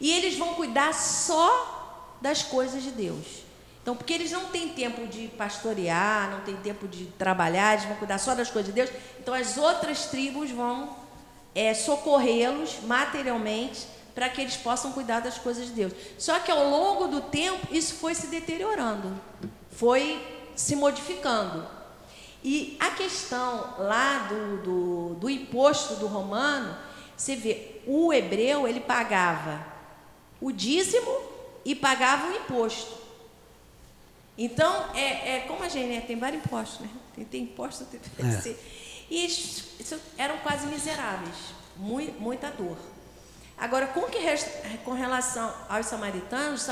E eles vão cuidar só das coisas de Deus. Então, porque eles não têm tempo de pastorear, não têm tempo de trabalhar, eles vão cuidar só das coisas de Deus. Então, as outras tribos vão socorrê-los materialmente para que eles possam cuidar das coisas de Deus. Só que, ao longo do tempo, isso foi se deteriorando, foi se modificando. E a questão lá do imposto do romano, você vê, o hebreu, ele pagava o dízimo e pagava o imposto. Então, como a gente, né? Tem vários impostos, né? Tem imposto, tem PVC. E eles eram quase miseráveis, muita dor. Agora, com relação aos samaritanos,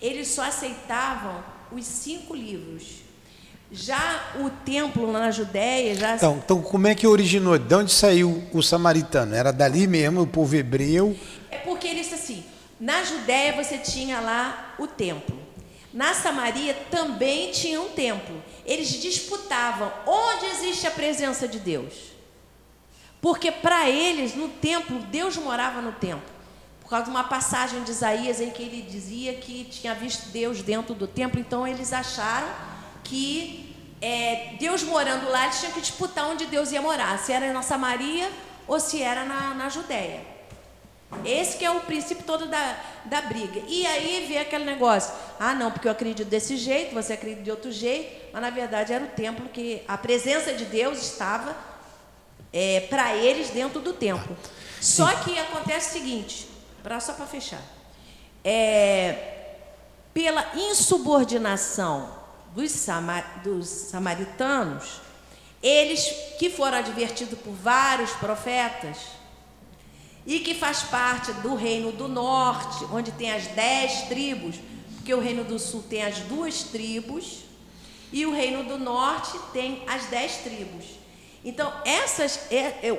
eles só aceitavam os 5 livros. Já o templo lá na Judeia... Então, como é que originou? De onde saiu o samaritano? Era dali mesmo, o povo hebreu? É porque eles, assim, na Judeia você tinha lá o templo. Na Samaria também tinha um templo. Eles disputavam onde existe a presença de Deus. Porque para eles, no templo, Deus morava no templo. Por causa de uma passagem de Isaías em que ele dizia que tinha visto Deus dentro do templo, então eles acharam que Deus morando lá, eles tinham que disputar onde Deus ia morar, se era na Samaria ou se era na Judeia. Esse que é o princípio todo da briga. E aí vem aquele negócio, não, porque eu acredito desse jeito, você acredita de outro jeito, mas na verdade era o templo, que a presença de Deus estava para eles dentro do templo. Só que acontece o seguinte... Só para fechar, pela insubordinação dos samaritanos, eles que foram advertidos por vários profetas e que faz parte do reino do norte, onde tem as 10 tribos, porque o reino do sul tem as 2 tribos e o reino do norte tem as 10 tribos. Então,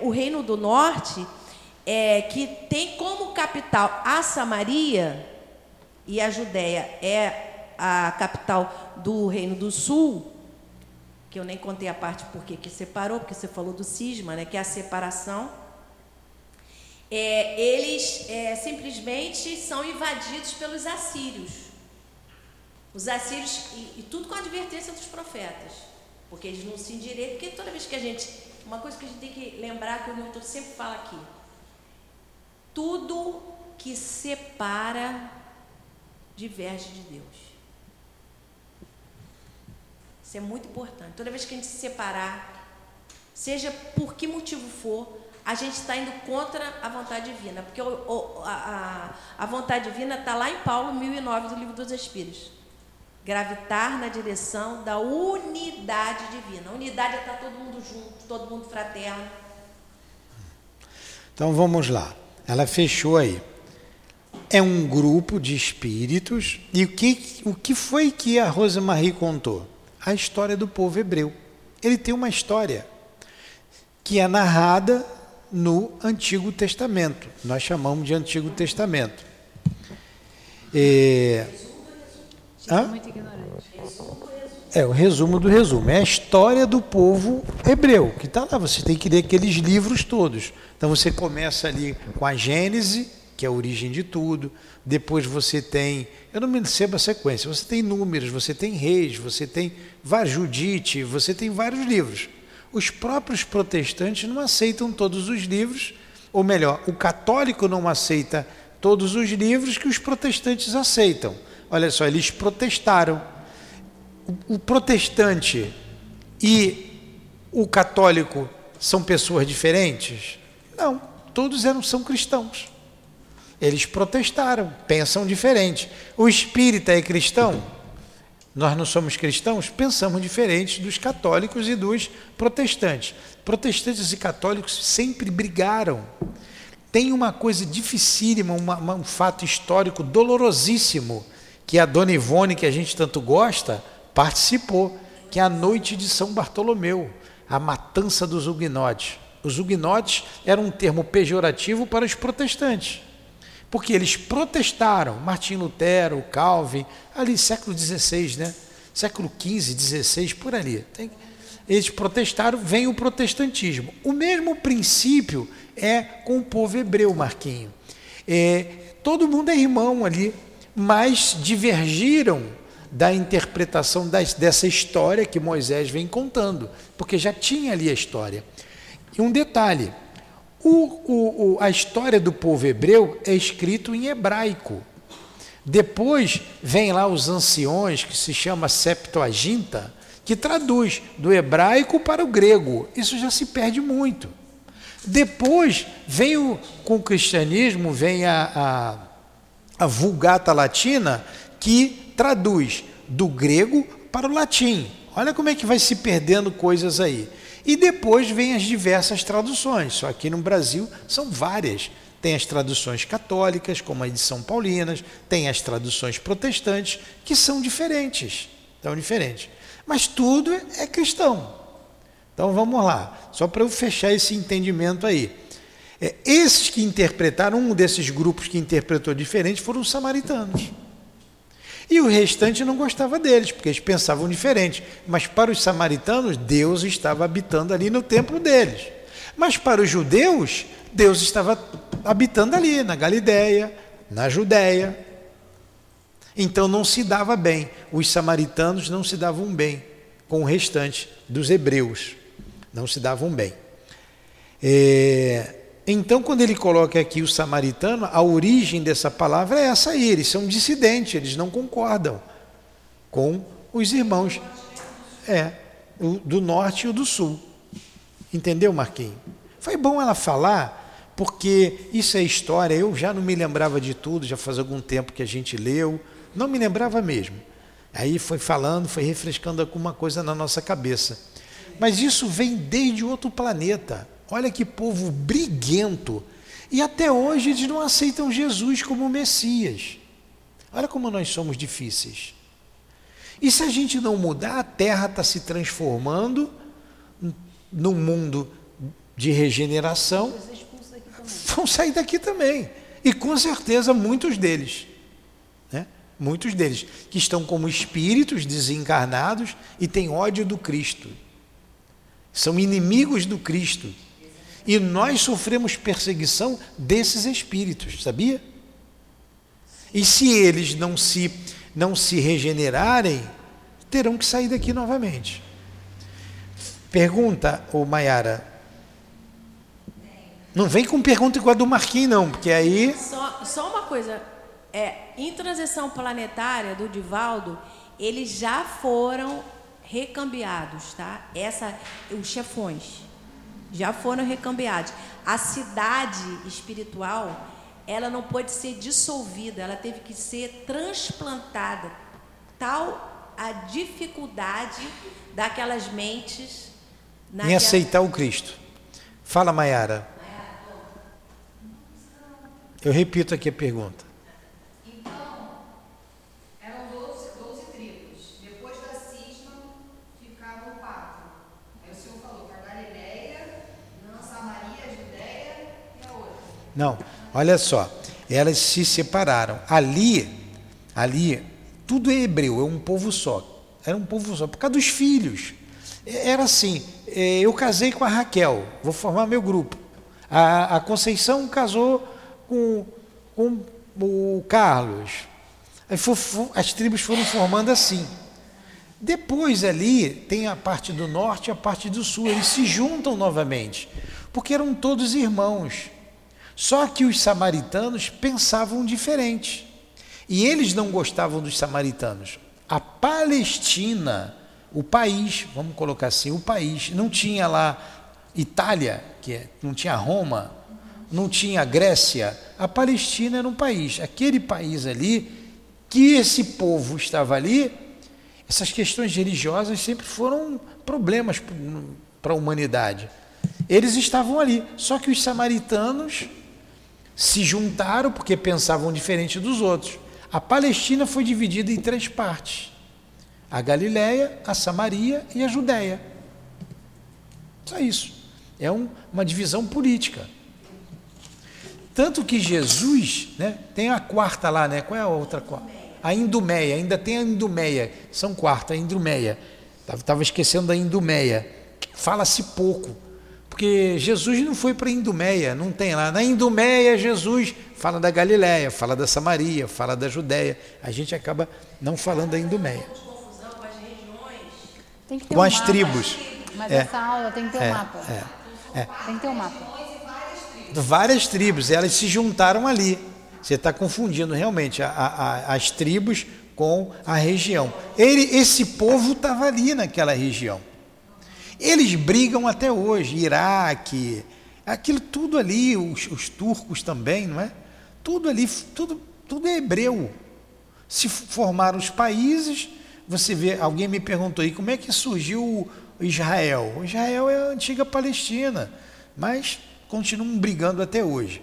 o reino do norte... que tem como capital a Samaria, e a Judeia é a capital do Reino do Sul, que eu nem contei a parte porque separou, porque você falou do cisma, né, que é a separação. Eles simplesmente são invadidos pelos assírios. Os assírios, e tudo com a advertência dos profetas, porque eles não se endireitam, porque toda vez que a gente... Uma coisa que a gente tem que lembrar, que o doutor sempre fala aqui: tudo que separa diverge de Deus. Isso é muito importante. Toda vez que a gente se separar, seja por que motivo for, a gente está indo contra a vontade divina. Porque a vontade divina está lá em Paulo 1009 do Livro dos Espíritos. Gravitar na direção da unidade divina. A unidade é estar todo mundo junto, todo mundo fraterno. Então vamos lá. Ela fechou aí. É um grupo de espíritos. E o que foi que a Rosemarie contou? A história do povo hebreu. Ele tem uma história que é narrada no Antigo Testamento. Nós chamamos de Antigo Testamento. O resumo do resumo. É a história do povo hebreu, que está lá. Você tem que ler aqueles livros todos. Então você começa ali com a Gênese, que é a origem de tudo. Depois você tem... Eu não me lembro a sequência. Você tem Números, você tem Reis, você tem Judite, você tem vários livros. Os próprios protestantes não aceitam todos os livros. Ou melhor, o católico não aceita todos os livros que os protestantes aceitam. Olha só, eles protestaram. O protestante e o católico são pessoas diferentes? Não, todos são cristãos. Eles protestaram, pensam diferente. O espírita é cristão? Nós não somos cristãos? Pensamos diferente dos católicos e dos protestantes. Protestantes e católicos sempre brigaram. Tem uma coisa dificílima, um fato histórico dolorosíssimo, que a Dona Ivone, que a gente tanto gosta, participou, que é a noite de São Bartolomeu, a matança dos huguenotes. Os huguenotes eram um termo pejorativo para os protestantes, porque eles protestaram. Martim Lutero, Calvin, ali século XVI, né? Século XV, XVI, por ali. Eles protestaram, vem o protestantismo. O mesmo princípio é com o povo hebreu, Marquinho. Todo mundo é irmão ali, mas divergiram da interpretação dessa história que Moisés vem contando, porque já tinha ali a história. E um detalhe, a história do povo hebreu é escrito em hebraico. Depois vem lá os anciões, que se chama Septuaginta, que traduz do hebraico para o grego. Isso já se perde muito. Depois vem com o cristianismo, vem a Vulgata Latina, que traduz do grego para o latim. Olha como é que vai se perdendo coisas aí. E depois vem as diversas traduções, só aqui no Brasil são várias. Tem as traduções católicas, como a de São Paulinas, tem as traduções protestantes, que são diferentes, mas tudo é cristão. Então vamos lá, só para eu fechar esse entendimento aí. Esses que interpretaram, um desses grupos que interpretou diferente foram os samaritanos. E o restante não gostava deles, porque eles pensavam diferente. Mas para os samaritanos, Deus estava habitando ali no templo deles. Mas para os judeus, Deus estava habitando ali, na Galileia, na Judeia. Então não se dava bem. Os samaritanos não se davam bem com o restante dos hebreus. Não se davam bem. Então, quando ele coloca aqui o samaritano, a origem dessa palavra é essa aí. Eles são dissidentes, eles não concordam com os irmãos do norte e do sul. Entendeu, Marquinhos? Foi bom ela falar, porque isso é história. Eu já não me lembrava de tudo, já faz algum tempo que a gente leu, não me lembrava mesmo. Aí foi falando, foi refrescando alguma coisa na nossa cabeça. Mas isso vem desde outro planeta. Olha que povo briguento. E até hoje eles não aceitam Jesus como Messias. Olha como nós somos difíceis. E se a gente não mudar, a Terra está se transformando num mundo de regeneração. Vão sair daqui também. E com certeza muitos deles. Né? Muitos deles que estão como espíritos desencarnados e têm ódio do Cristo. São inimigos do Cristo. E nós sofremos perseguição desses espíritos, sabia? E se eles não se regenerarem, terão que sair daqui novamente. Pergunta, ô Maiara. Não vem com pergunta igual a do Marquinhos, não, porque aí... Só uma coisa. Em transição planetária do Divaldo, eles já foram recambiados, tá? Os chefões já foram recambiados. A cidade espiritual, ela não pode ser dissolvida, ela teve que ser transplantada. Tal a dificuldade daquelas mentes em aceitar o Cristo. Fala, Maiara. Eu repito aqui a pergunta. Não, olha só, elas se separaram. Ali, tudo é hebreu, é um povo só. Era um povo só, por causa dos filhos. Era assim, eu casei com a Raquel, vou formar meu grupo. A Conceição casou com o Carlos. Aí as tribos foram formando assim. Depois ali, tem a parte do norte e a parte do sul. Eles se juntam novamente, porque eram todos irmãos. Só que os samaritanos pensavam diferente. E eles não gostavam dos samaritanos. A Palestina, o país, vamos colocar assim, o país, não tinha lá Itália, não tinha Roma, não tinha Grécia. A Palestina era um país. Aquele país ali, que esse povo estava ali, essas questões religiosas sempre foram problemas para a humanidade. Eles estavam ali, só que os samaritanos se juntaram porque pensavam diferente dos outros. A Palestina foi dividida em três partes: a Galileia, a Samaria e a Judeia. Só isso. É uma divisão política. Tanto que Jesus, né, tem a quarta lá, né? Qual é a outra? A Idumeia. Ainda tem a Idumeia. São quarta, a Idumeia. Estava esquecendo da Idumeia. Fala-se pouco. Porque Jesus não foi para a Idumeia, não tem lá. Na Idumeia, Jesus fala da Galileia, fala da Samaria, fala da Judeia. A gente acaba não falando da Idumeia. Tem que ter com as tribos. Mas essa aula tem que ter um mapa. Tem que ter um mapa. Várias tribos, elas se juntaram ali. Você está confundindo realmente as tribos com a região. Esse povo estava ali naquela região. Eles brigam até hoje, Iraque, aquilo tudo ali, os turcos também, não é? Tudo ali, tudo é hebreu. Se formaram os países, você vê, alguém me perguntou aí, como é que surgiu Israel? Israel é a antiga Palestina, mas continuam brigando até hoje.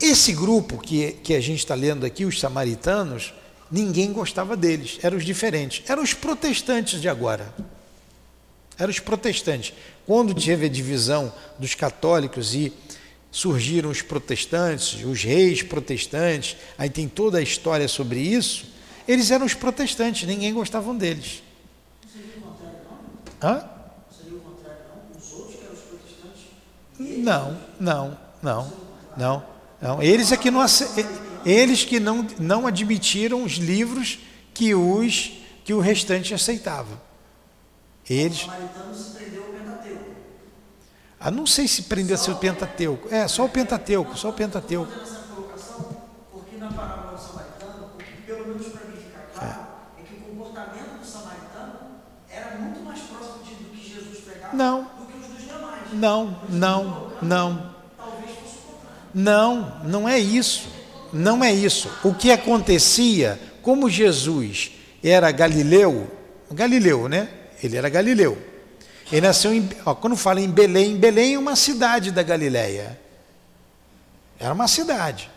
Esse grupo que a gente está lendo aqui, os samaritanos, ninguém gostava deles, eram os diferentes, eram os protestantes de agora. Eram os protestantes. Quando teve a divisão dos católicos e surgiram os protestantes, os reis protestantes, aí tem toda a história sobre isso, eles eram os protestantes, ninguém gostava deles. Não seria o contrário, não? Hã? Não seria o contrário, não? Os outros que eram os protestantes? Não. Eles é que não eles que não admitiram os livros que o restante aceitava. Eles... O samaritano se prendeu ao Pentateuco. Ah, não sei se prendeu-se ao Pentateuco. Só o Pentateuco. Eu estou fazendo essa colocação porque na parábola do samaritano, o que pelo menos para mim fica claro, é que o comportamento do samaritano era muito mais próximo do que Jesus pregava do que os dos demais. Talvez fosse o contrário. Não é isso. O que acontecia, como Jesus era galileu, né? Ele era galileu. Ele nasceu quando fala em Belém, Belém é uma cidade da Galileia. Era uma cidade.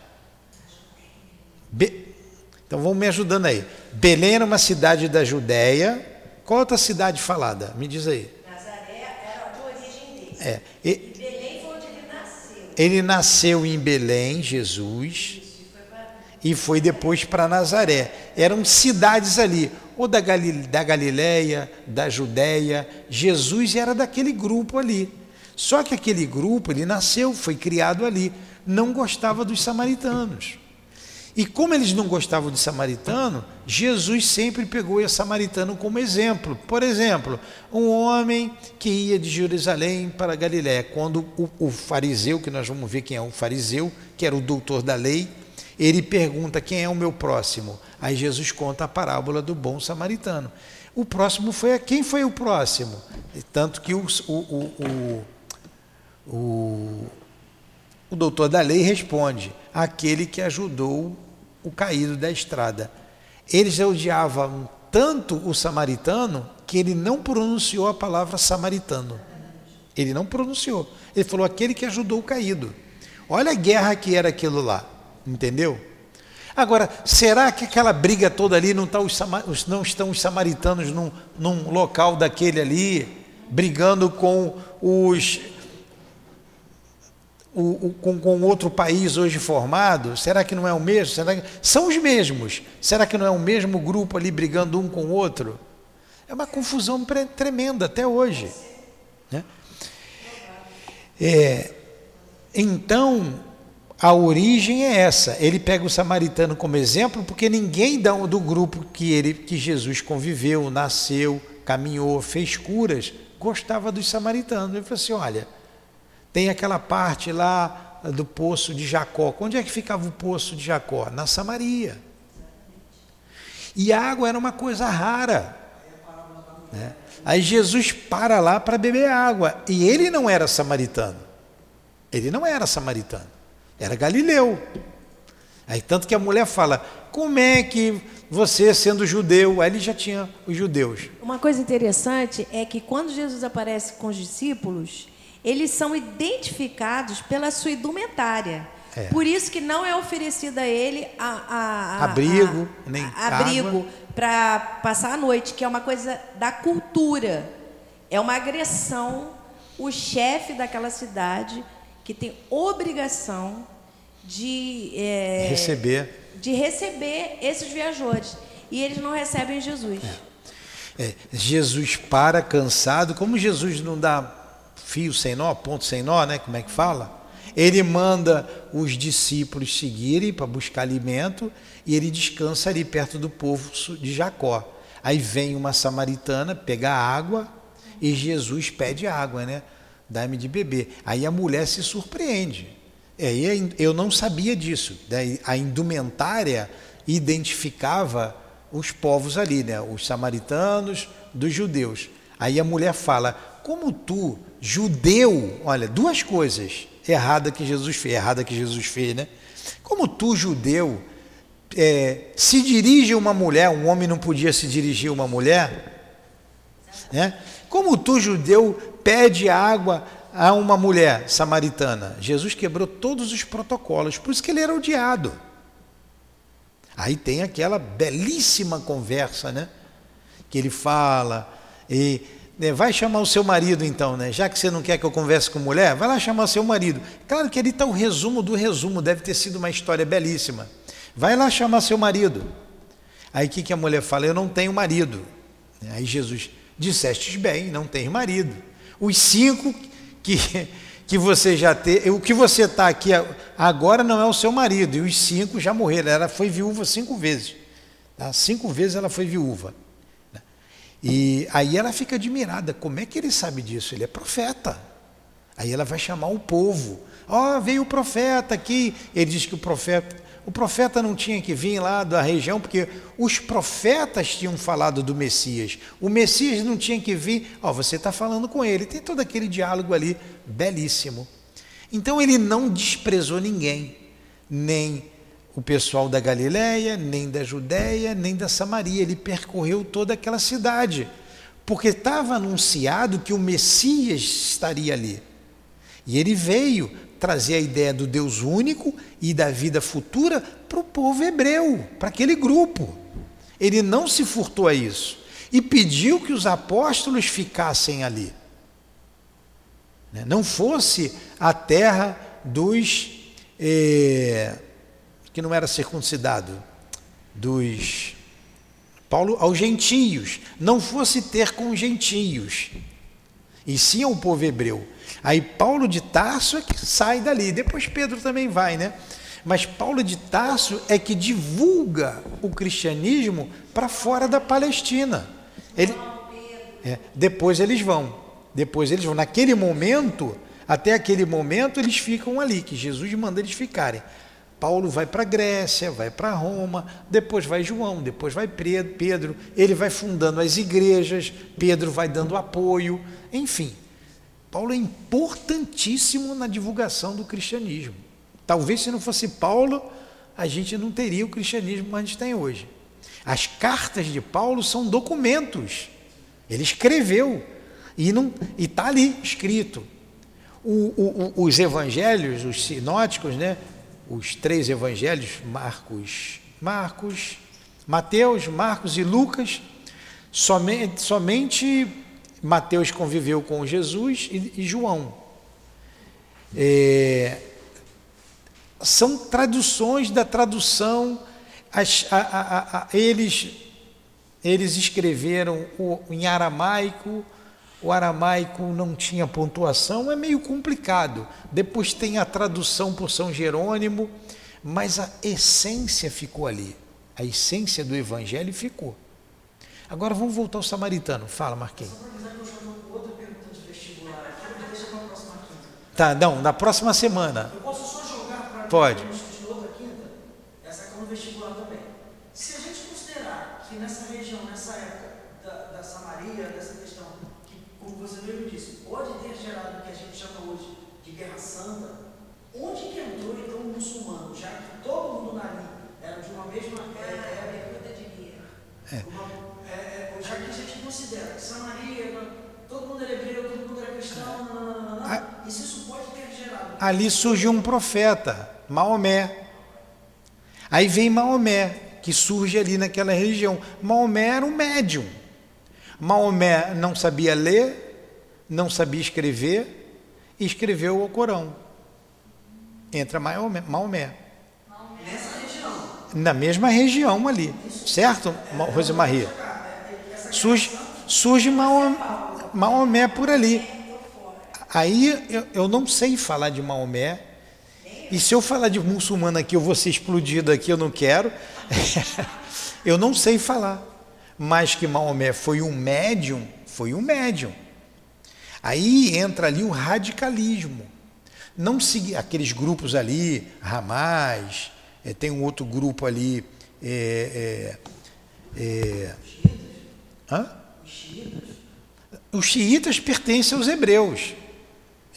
Então vão me ajudando aí. Belém era uma cidade da Judeia. Qual outra cidade falada? Me diz aí. Nazaré era a origem dele. E Belém foi onde ele nasceu. Ele nasceu em Belém, Jesus. E foi depois para Nazaré. Eram cidades ali, ou da Galileia, da Judeia. Jesus era daquele grupo ali. Só que aquele grupo, ele nasceu, foi criado ali. Não gostava dos samaritanos. E como eles não gostavam de samaritano, Jesus sempre pegou o samaritano como exemplo. Por exemplo, um homem que ia de Jerusalém para Galileia. Quando o fariseu, que nós vamos ver quem é o fariseu, que era o doutor da lei, ele pergunta quem é o meu próximo. Aí Jesus conta a parábola do bom samaritano. O próximo foi quem foi o próximo? Tanto que o doutor da lei responde, aquele que ajudou o caído da estrada. Eles odiavam tanto o samaritano que ele não pronunciou a palavra samaritano. Ele não pronunciou. Ele falou aquele que ajudou o caído. Olha a guerra que era aquilo lá. Entendeu? Agora, será que aquela briga toda ali não, não estão os samaritanos num local daquele ali, brigando com com outro país hoje formado? Será que não é o mesmo? São os mesmos. Será que não é o mesmo grupo ali brigando um com o outro? É uma confusão tremenda até hoje, né? Então, a origem é essa. Ele pega o samaritano como exemplo porque ninguém do grupo que Jesus conviveu, nasceu, caminhou, fez curas, gostava dos samaritanos. Ele falou assim, olha, tem aquela parte lá do poço de Jacó. Onde é que ficava o poço de Jacó? Na Samaria. E a água era uma coisa rara, né? Aí Jesus para lá para beber água. E ele não era samaritano. Era galileu. Aí tanto que a mulher fala, como é que você sendo judeu, aí ele já tinha os judeus. Uma coisa interessante é que quando Jesus aparece com os discípulos, eles são identificados pela sua indumentária. Por isso que não é oferecido a ele abrigo para passar a noite, que é uma coisa da cultura. É uma agressão. O chefe daquela cidade que tem obrigação de receber esses viajores. E eles não recebem Jesus. Jesus para, cansado. Como Jesus não dá fio sem nó, ponto sem nó, né? Como é que fala? Ele manda os discípulos seguirem para buscar alimento e ele descansa ali perto do povo de Jacó. Aí vem uma samaritana, pega água e Jesus pede água, né? Dá-me de beber. Aí a mulher se surpreende. Eu não sabia disso. A indumentária identificava os povos ali, né? Os samaritanos dos judeus. Aí a mulher fala, como tu, judeu, olha, duas coisas erradas que Jesus fez, né? Como tu, judeu, se dirige uma mulher, um homem não podia se dirigir a uma mulher, né? Como tu, judeu, pede água a uma mulher samaritana? Jesus quebrou todos os protocolos, por isso que ele era odiado. Aí tem aquela belíssima conversa, né? Que ele fala, e vai chamar o seu marido então, né? Já que você não quer que eu converse com mulher, vai lá chamar seu marido. Claro que ali está o resumo do resumo, deve ter sido uma história belíssima. Vai lá chamar seu marido. Aí o que a mulher fala? Eu não tenho marido. Aí Jesus, dissestes bem, não tens marido. Os 5 que você já teve, o que você está aqui agora não é o seu marido, e os 5 já morreram. Ela foi viúva 5 vezes. Tá? 5 vezes ela foi viúva. E aí ela fica admirada, como é que ele sabe disso? Ele é profeta. Aí ela vai chamar o povo. Ó, veio o profeta aqui. Ele diz que o profeta não tinha que vir lá da região, porque os profetas tinham falado do Messias. O Messias não tinha que vir. Ó, você está falando com ele. Tem todo aquele diálogo ali, belíssimo. Então ele não desprezou ninguém, nem o pessoal da Galileia, nem da Judeia, nem da Samaria. Ele percorreu toda aquela cidade, porque estava anunciado que o Messias estaria ali. E ele veio trazer a ideia do Deus único e da vida futura para o povo hebreu, para aquele grupo. Ele não se furtou a isso e pediu que os apóstolos ficassem ali. Não fosse a terra dos... que não era circuncidado, dos Paulo aos gentios, não fosse ter com gentios, e sim ao povo hebreu. Aí Paulo de Tarso é que sai dali, depois Pedro também vai, né? Mas Paulo de Tarso é que divulga o cristianismo para fora da Palestina. Depois eles vão. Naquele momento, até aquele momento eles ficam ali, que Jesus manda eles ficarem. Paulo vai para a Grécia, vai para Roma, depois vai João, depois vai Pedro, ele vai fundando as igrejas, Pedro vai dando apoio, enfim. Paulo é importantíssimo na divulgação do cristianismo. Talvez se não fosse Paulo, a gente não teria o cristianismo que a gente tem hoje. As cartas de Paulo são documentos, ele escreveu e está ali escrito. Os evangelhos, os sinóticos, né? Os 3 evangelhos, Mateus, Marcos e Lucas, somente Mateus conviveu com Jesus e João. São traduções da tradução, eles escreveram em aramaico. O aramaico não tinha pontuação, é meio complicado. Depois tem a tradução por São Jerônimo, mas a essência ficou ali. A essência do Evangelho ficou. Agora vamos voltar ao samaritano. Fala, Marquinhos. Tá, não, na próxima semana. Eu posso só jogar para... Pode. Essa aqui é um vestibular também. Se a gente considerar que nessa região, nessa época da Samaria, dessa questão... Como você mesmo disse, pode ter gerado o que a gente chama hoje de guerra santa. Onde que entrou então o muçulmano, já que todo mundo ali era de uma mesma época de guerra? Já que a gente considera Samaria, todo mundo era hebreu, todo mundo era cristão, e isso pode ter gerado. Ali surge um profeta, Maomé. Aí vem Maomé, que surge ali naquela região. Maomé era um médium. Maomé não sabia ler, não sabia escrever, e escreveu o Corão. Entra Maomé. Nessa região? Na mesma região ali, certo, Rosemaria? Surge Maomé por ali. Aí eu não sei falar de Maomé, e se eu falar de muçulmano aqui, eu vou ser explodido aqui, eu não quero. Eu não sei falar. Mas que Maomé foi um médium. Aí entra ali o radicalismo. Não seguir aqueles grupos ali, Hamas, tem um outro grupo ali. Os xiitas pertencem aos hebreus.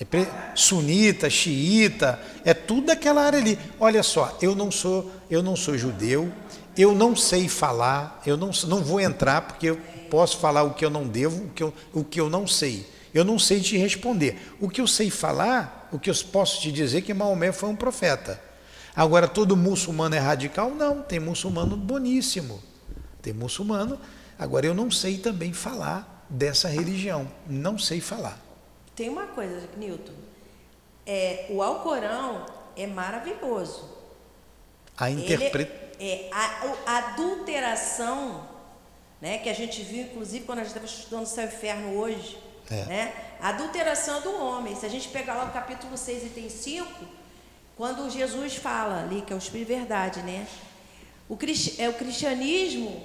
É sunita, xiita, é tudo daquela área ali. Olha só, eu não sou judeu, eu não sei falar, eu não vou entrar porque eu posso falar o que eu não devo, o que eu não sei. Eu não sei te responder. O que eu sei falar, o que eu posso te dizer é que Maomé foi um profeta. Agora, todo muçulmano é radical? Não, tem muçulmano boníssimo. Tem muçulmano. Agora, eu não sei também falar dessa religião. Não sei falar. Tem uma coisa, Newton. O Alcorão é maravilhoso. A interpretação. A adulteração, né, que a gente viu, inclusive, quando a gente estava estudando Céu e Inferno hoje. Né? A adulteração do homem. Se a gente pegar lá o capítulo 6, item 5, quando Jesus fala ali, que é o Espírito de Verdade, né? O cristianismo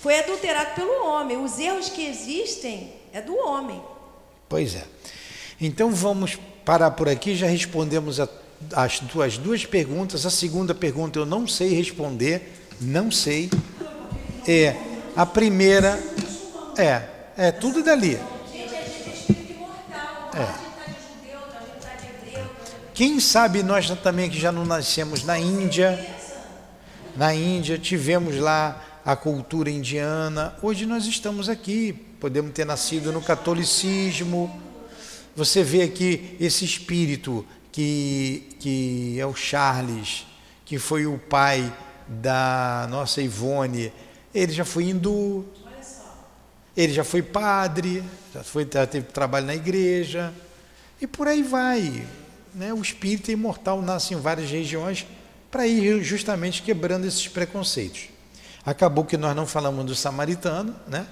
foi adulterado pelo homem. Os erros que existem é do homem. Pois é. Então vamos parar por aqui, já respondemos as duas perguntas. A segunda pergunta eu não sei responder, não sei. A primeira é tudo dali. Gente, a gente é espírito imortal. A gente está de judeu, a gente está de hebreu. Quem sabe nós também que já não nascemos na Índia. Na Índia tivemos lá a cultura indiana. Hoje nós estamos aqui. Podemos ter nascido no catolicismo. Você vê aqui esse espírito que é o Charles, que foi o pai da nossa Ivone. Ele já foi hindu. Ele já foi padre, já teve trabalho na igreja, e por aí vai. Né? O espírito imortal nasce em várias regiões para ir justamente quebrando esses preconceitos. Acabou que nós não falamos do samaritano, né?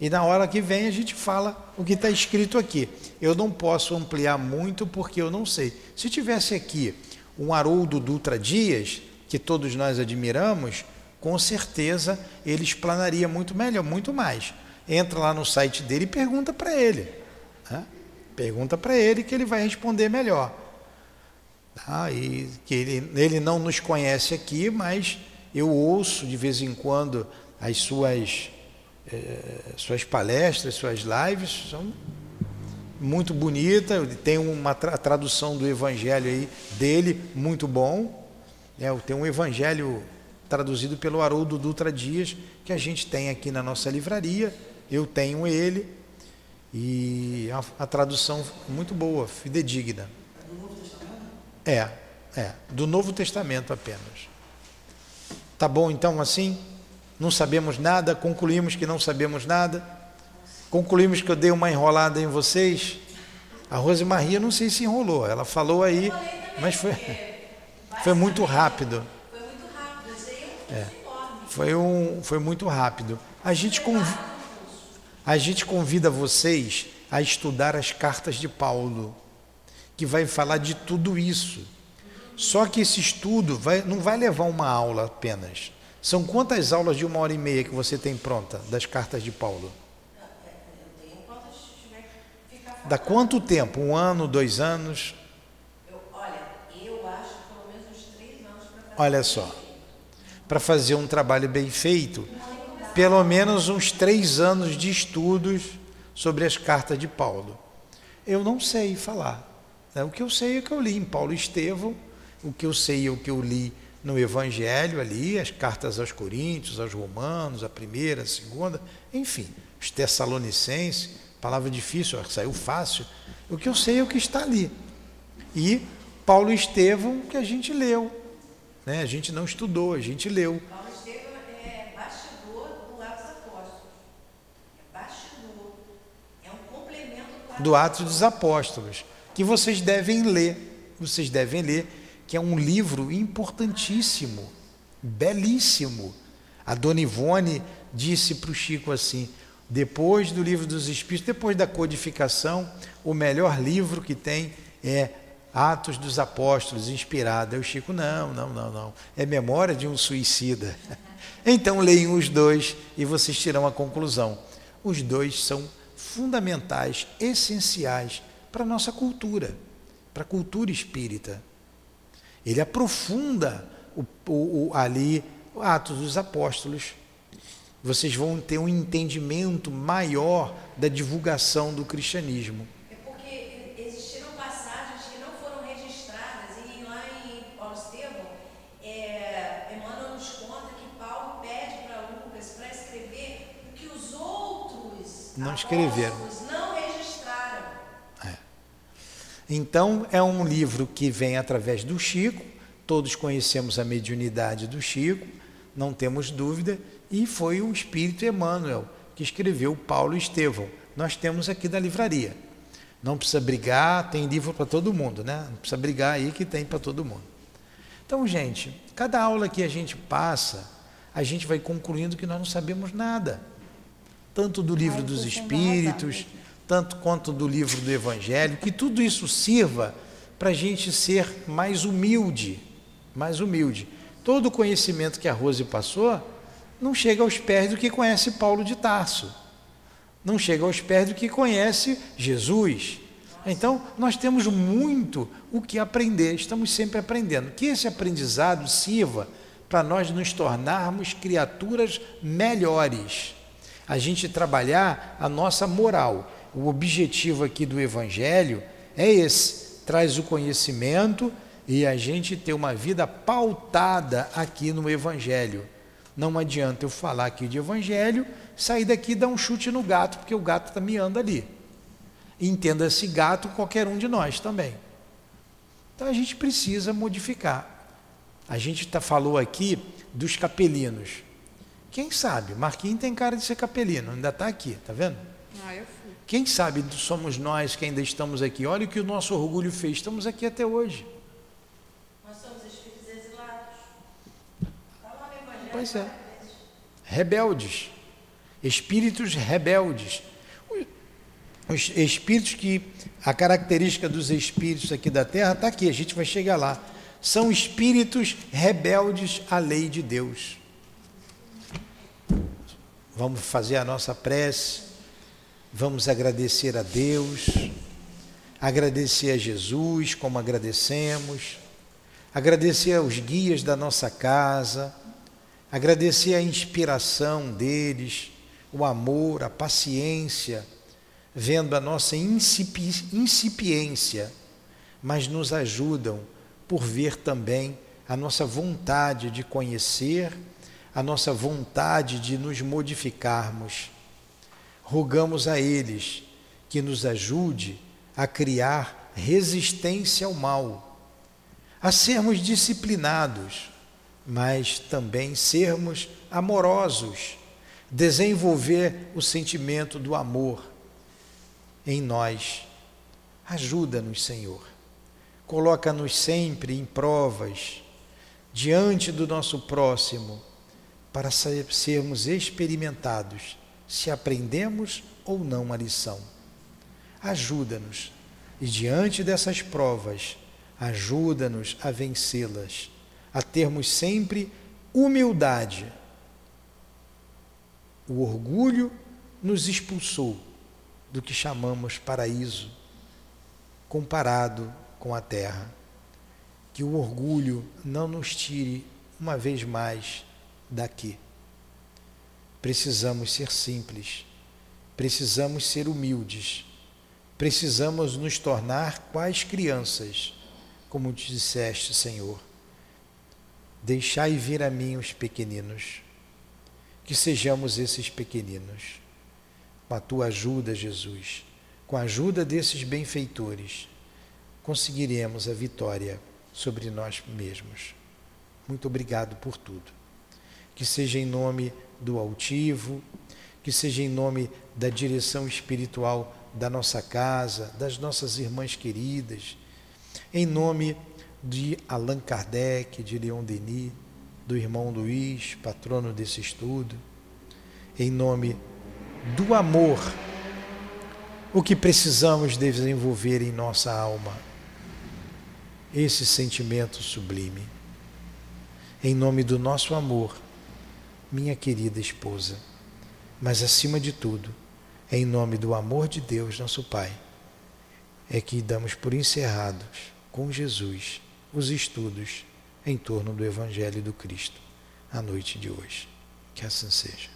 E na hora que vem a gente fala o que está escrito aqui. Eu não posso ampliar muito porque eu não sei. Se tivesse aqui um Haroldo Dutra Dias, que todos nós admiramos, com certeza ele explanaria muito melhor, muito mais. Entra lá no site dele e pergunta para ele. Né? Pergunta para ele que ele vai responder melhor. Tá? E que ele não nos conhece aqui, mas eu ouço de vez em quando as suas palestras, suas lives, são muito bonitas. Tem uma tradução do evangelho aí dele, muito bom. Tem um evangelho traduzido pelo Haroldo Dutra Dias, que a gente tem aqui na nossa livraria, eu tenho ele, e a tradução muito boa, fidedigna. É do Novo Testamento? É, do Novo Testamento apenas. Tá bom, então, assim? Não sabemos nada, concluímos que não sabemos nada, concluímos que eu dei uma enrolada em vocês. A Rosemaria, não sei se enrolou, ela falou aí, mas foi muito rápido. Foi muito rápido. A gente convida vocês a estudar as cartas de Paulo, que vai falar de tudo isso. Só que esse estudo não vai levar uma aula apenas. São quantas aulas de 1h30 que você tem pronta das cartas de Paulo? Eu tenho quantas tiver que ficar falando. Dá quanto tempo? 1 ano, 2 anos? Eu acho pelo menos uns 3 anos para fazer. Olha só. Para fazer um trabalho bem feito, pelo menos uns 3 anos de estudos sobre as cartas de Paulo. Eu não sei falar. O que eu sei é o que eu li em Paulo e Estevam, o que eu sei é o que eu li no Evangelho ali, as cartas aos Coríntios, aos Romanos, a primeira, a segunda, enfim, os Tessalonicenses, palavra difícil, saiu fácil. O que eu sei é o que está ali. E Paulo e Estevam que a gente leu. Né? A gente não estudou, a gente leu. Paulo Estevam é bastidor do Atos dos Apóstolos. É bastidor. É um complemento do Atos dos Apóstolos, que vocês devem ler. Vocês devem ler, que é um livro importantíssimo, belíssimo. A Dona Ivone disse para o Chico assim, depois do Livro dos Espíritos, depois da codificação, o melhor livro que tem é Atos dos Apóstolos, inspirado. Aí o Chico, não. É memória de um suicida. Então, leiam os dois e vocês tiram a conclusão. Os dois são fundamentais, essenciais para a nossa cultura, para a cultura espírita. Ele aprofunda ali Atos dos Apóstolos vocês vão ter um entendimento maior da divulgação do cristianismo. É porque existiram passagens que não foram registradas, e lá em Paulo e Estevam, Emmanuel nos conta que Paulo pede para Lucas para escrever o que os outros não escreveram, não registraram. Então, é um livro que vem através do Chico, todos conhecemos a mediunidade do Chico, não temos dúvida, e foi o espírito Emmanuel que escreveu Paulo e Estevam. Nós temos aqui da livraria. Não precisa brigar, tem livro para todo mundo, né? Não precisa brigar aí que tem para todo mundo. Então, gente, cada aula que a gente passa, a gente vai concluindo que nós não sabemos nada. Tanto do Livro dos Espíritos, tanto quanto do Livro do Evangelho, que tudo isso sirva para a gente ser mais humilde, mais humilde. Todo o conhecimento que a Rose passou não chega aos pés do que conhece Paulo de Tarso, não chega aos pés do que conhece Jesus. Então, nós temos muito o que aprender, estamos sempre aprendendo. Que esse aprendizado sirva para nós nos tornarmos criaturas melhores, a gente trabalhar a nossa moral. O objetivo aqui do Evangelho é esse, traz o conhecimento e a gente ter uma vida pautada aqui no Evangelho. Não adianta eu falar aqui de Evangelho, sair daqui e dar um chute no gato, porque o gato está miando ali. Entenda-se gato qualquer um de nós também. Então a gente precisa modificar. A gente falou aqui dos capelinos. Quem sabe? Marquinhos tem cara de ser capelino, ainda está aqui, tá vendo? Ah, eu fui. Quem sabe somos nós que ainda estamos aqui. Olha o que o nosso orgulho fez, estamos aqui até hoje. Nós somos espíritos exilados. Tá lá no Evangelho, pois é. Rebeldes. Espíritos rebeldes. Os espíritos que, a característica dos espíritos aqui da Terra está aqui, a gente vai chegar lá. São espíritos rebeldes à lei de Deus. Vamos fazer a nossa prece, vamos agradecer a Deus, agradecer a Jesus como agradecemos, agradecer aos guias da nossa casa, agradecer a inspiração deles, o amor, a paciência, vendo a nossa incipiência, mas nos ajudam por ver também a nossa vontade de conhecer, a nossa vontade de nos modificarmos. Rogamos a eles que nos ajude a criar resistência ao mal, a sermos disciplinados, mas também sermos amorosos, desenvolver o sentimento do amor em nós. Ajuda-nos, Senhor. Coloca-nos sempre em provas, diante do nosso próximo, para sermos experimentados, se aprendemos ou não a lição. Ajuda-nos, e diante dessas provas, ajuda-nos a vencê-las, a termos sempre humildade. O orgulho nos expulsou do que chamamos paraíso, comparado com a terra. Que o orgulho não nos tire uma vez mais daqui. Precisamos ser simples, precisamos ser humildes, precisamos nos tornar quais crianças, como te disseste, Senhor. Deixai vir a mim os pequeninos, que sejamos esses pequeninos. Com a Tua ajuda, Jesus, com a ajuda desses benfeitores, conseguiremos a vitória sobre nós mesmos. Muito obrigado por tudo. Que seja em nome do altivo, que seja em nome da direção espiritual da nossa casa, das nossas irmãs queridas, em nome de Allan Kardec, de Leon Denis, do irmão Luiz, patrono desse estudo, em nome do amor, o que precisamos desenvolver em nossa alma, esse sentimento sublime. Em nome do nosso amor, minha querida esposa, mas acima de tudo, em nome do amor de Deus, nosso Pai, é que damos por encerrados com Jesus os estudos em torno do Evangelho do Cristo, a noite de hoje. Que assim seja.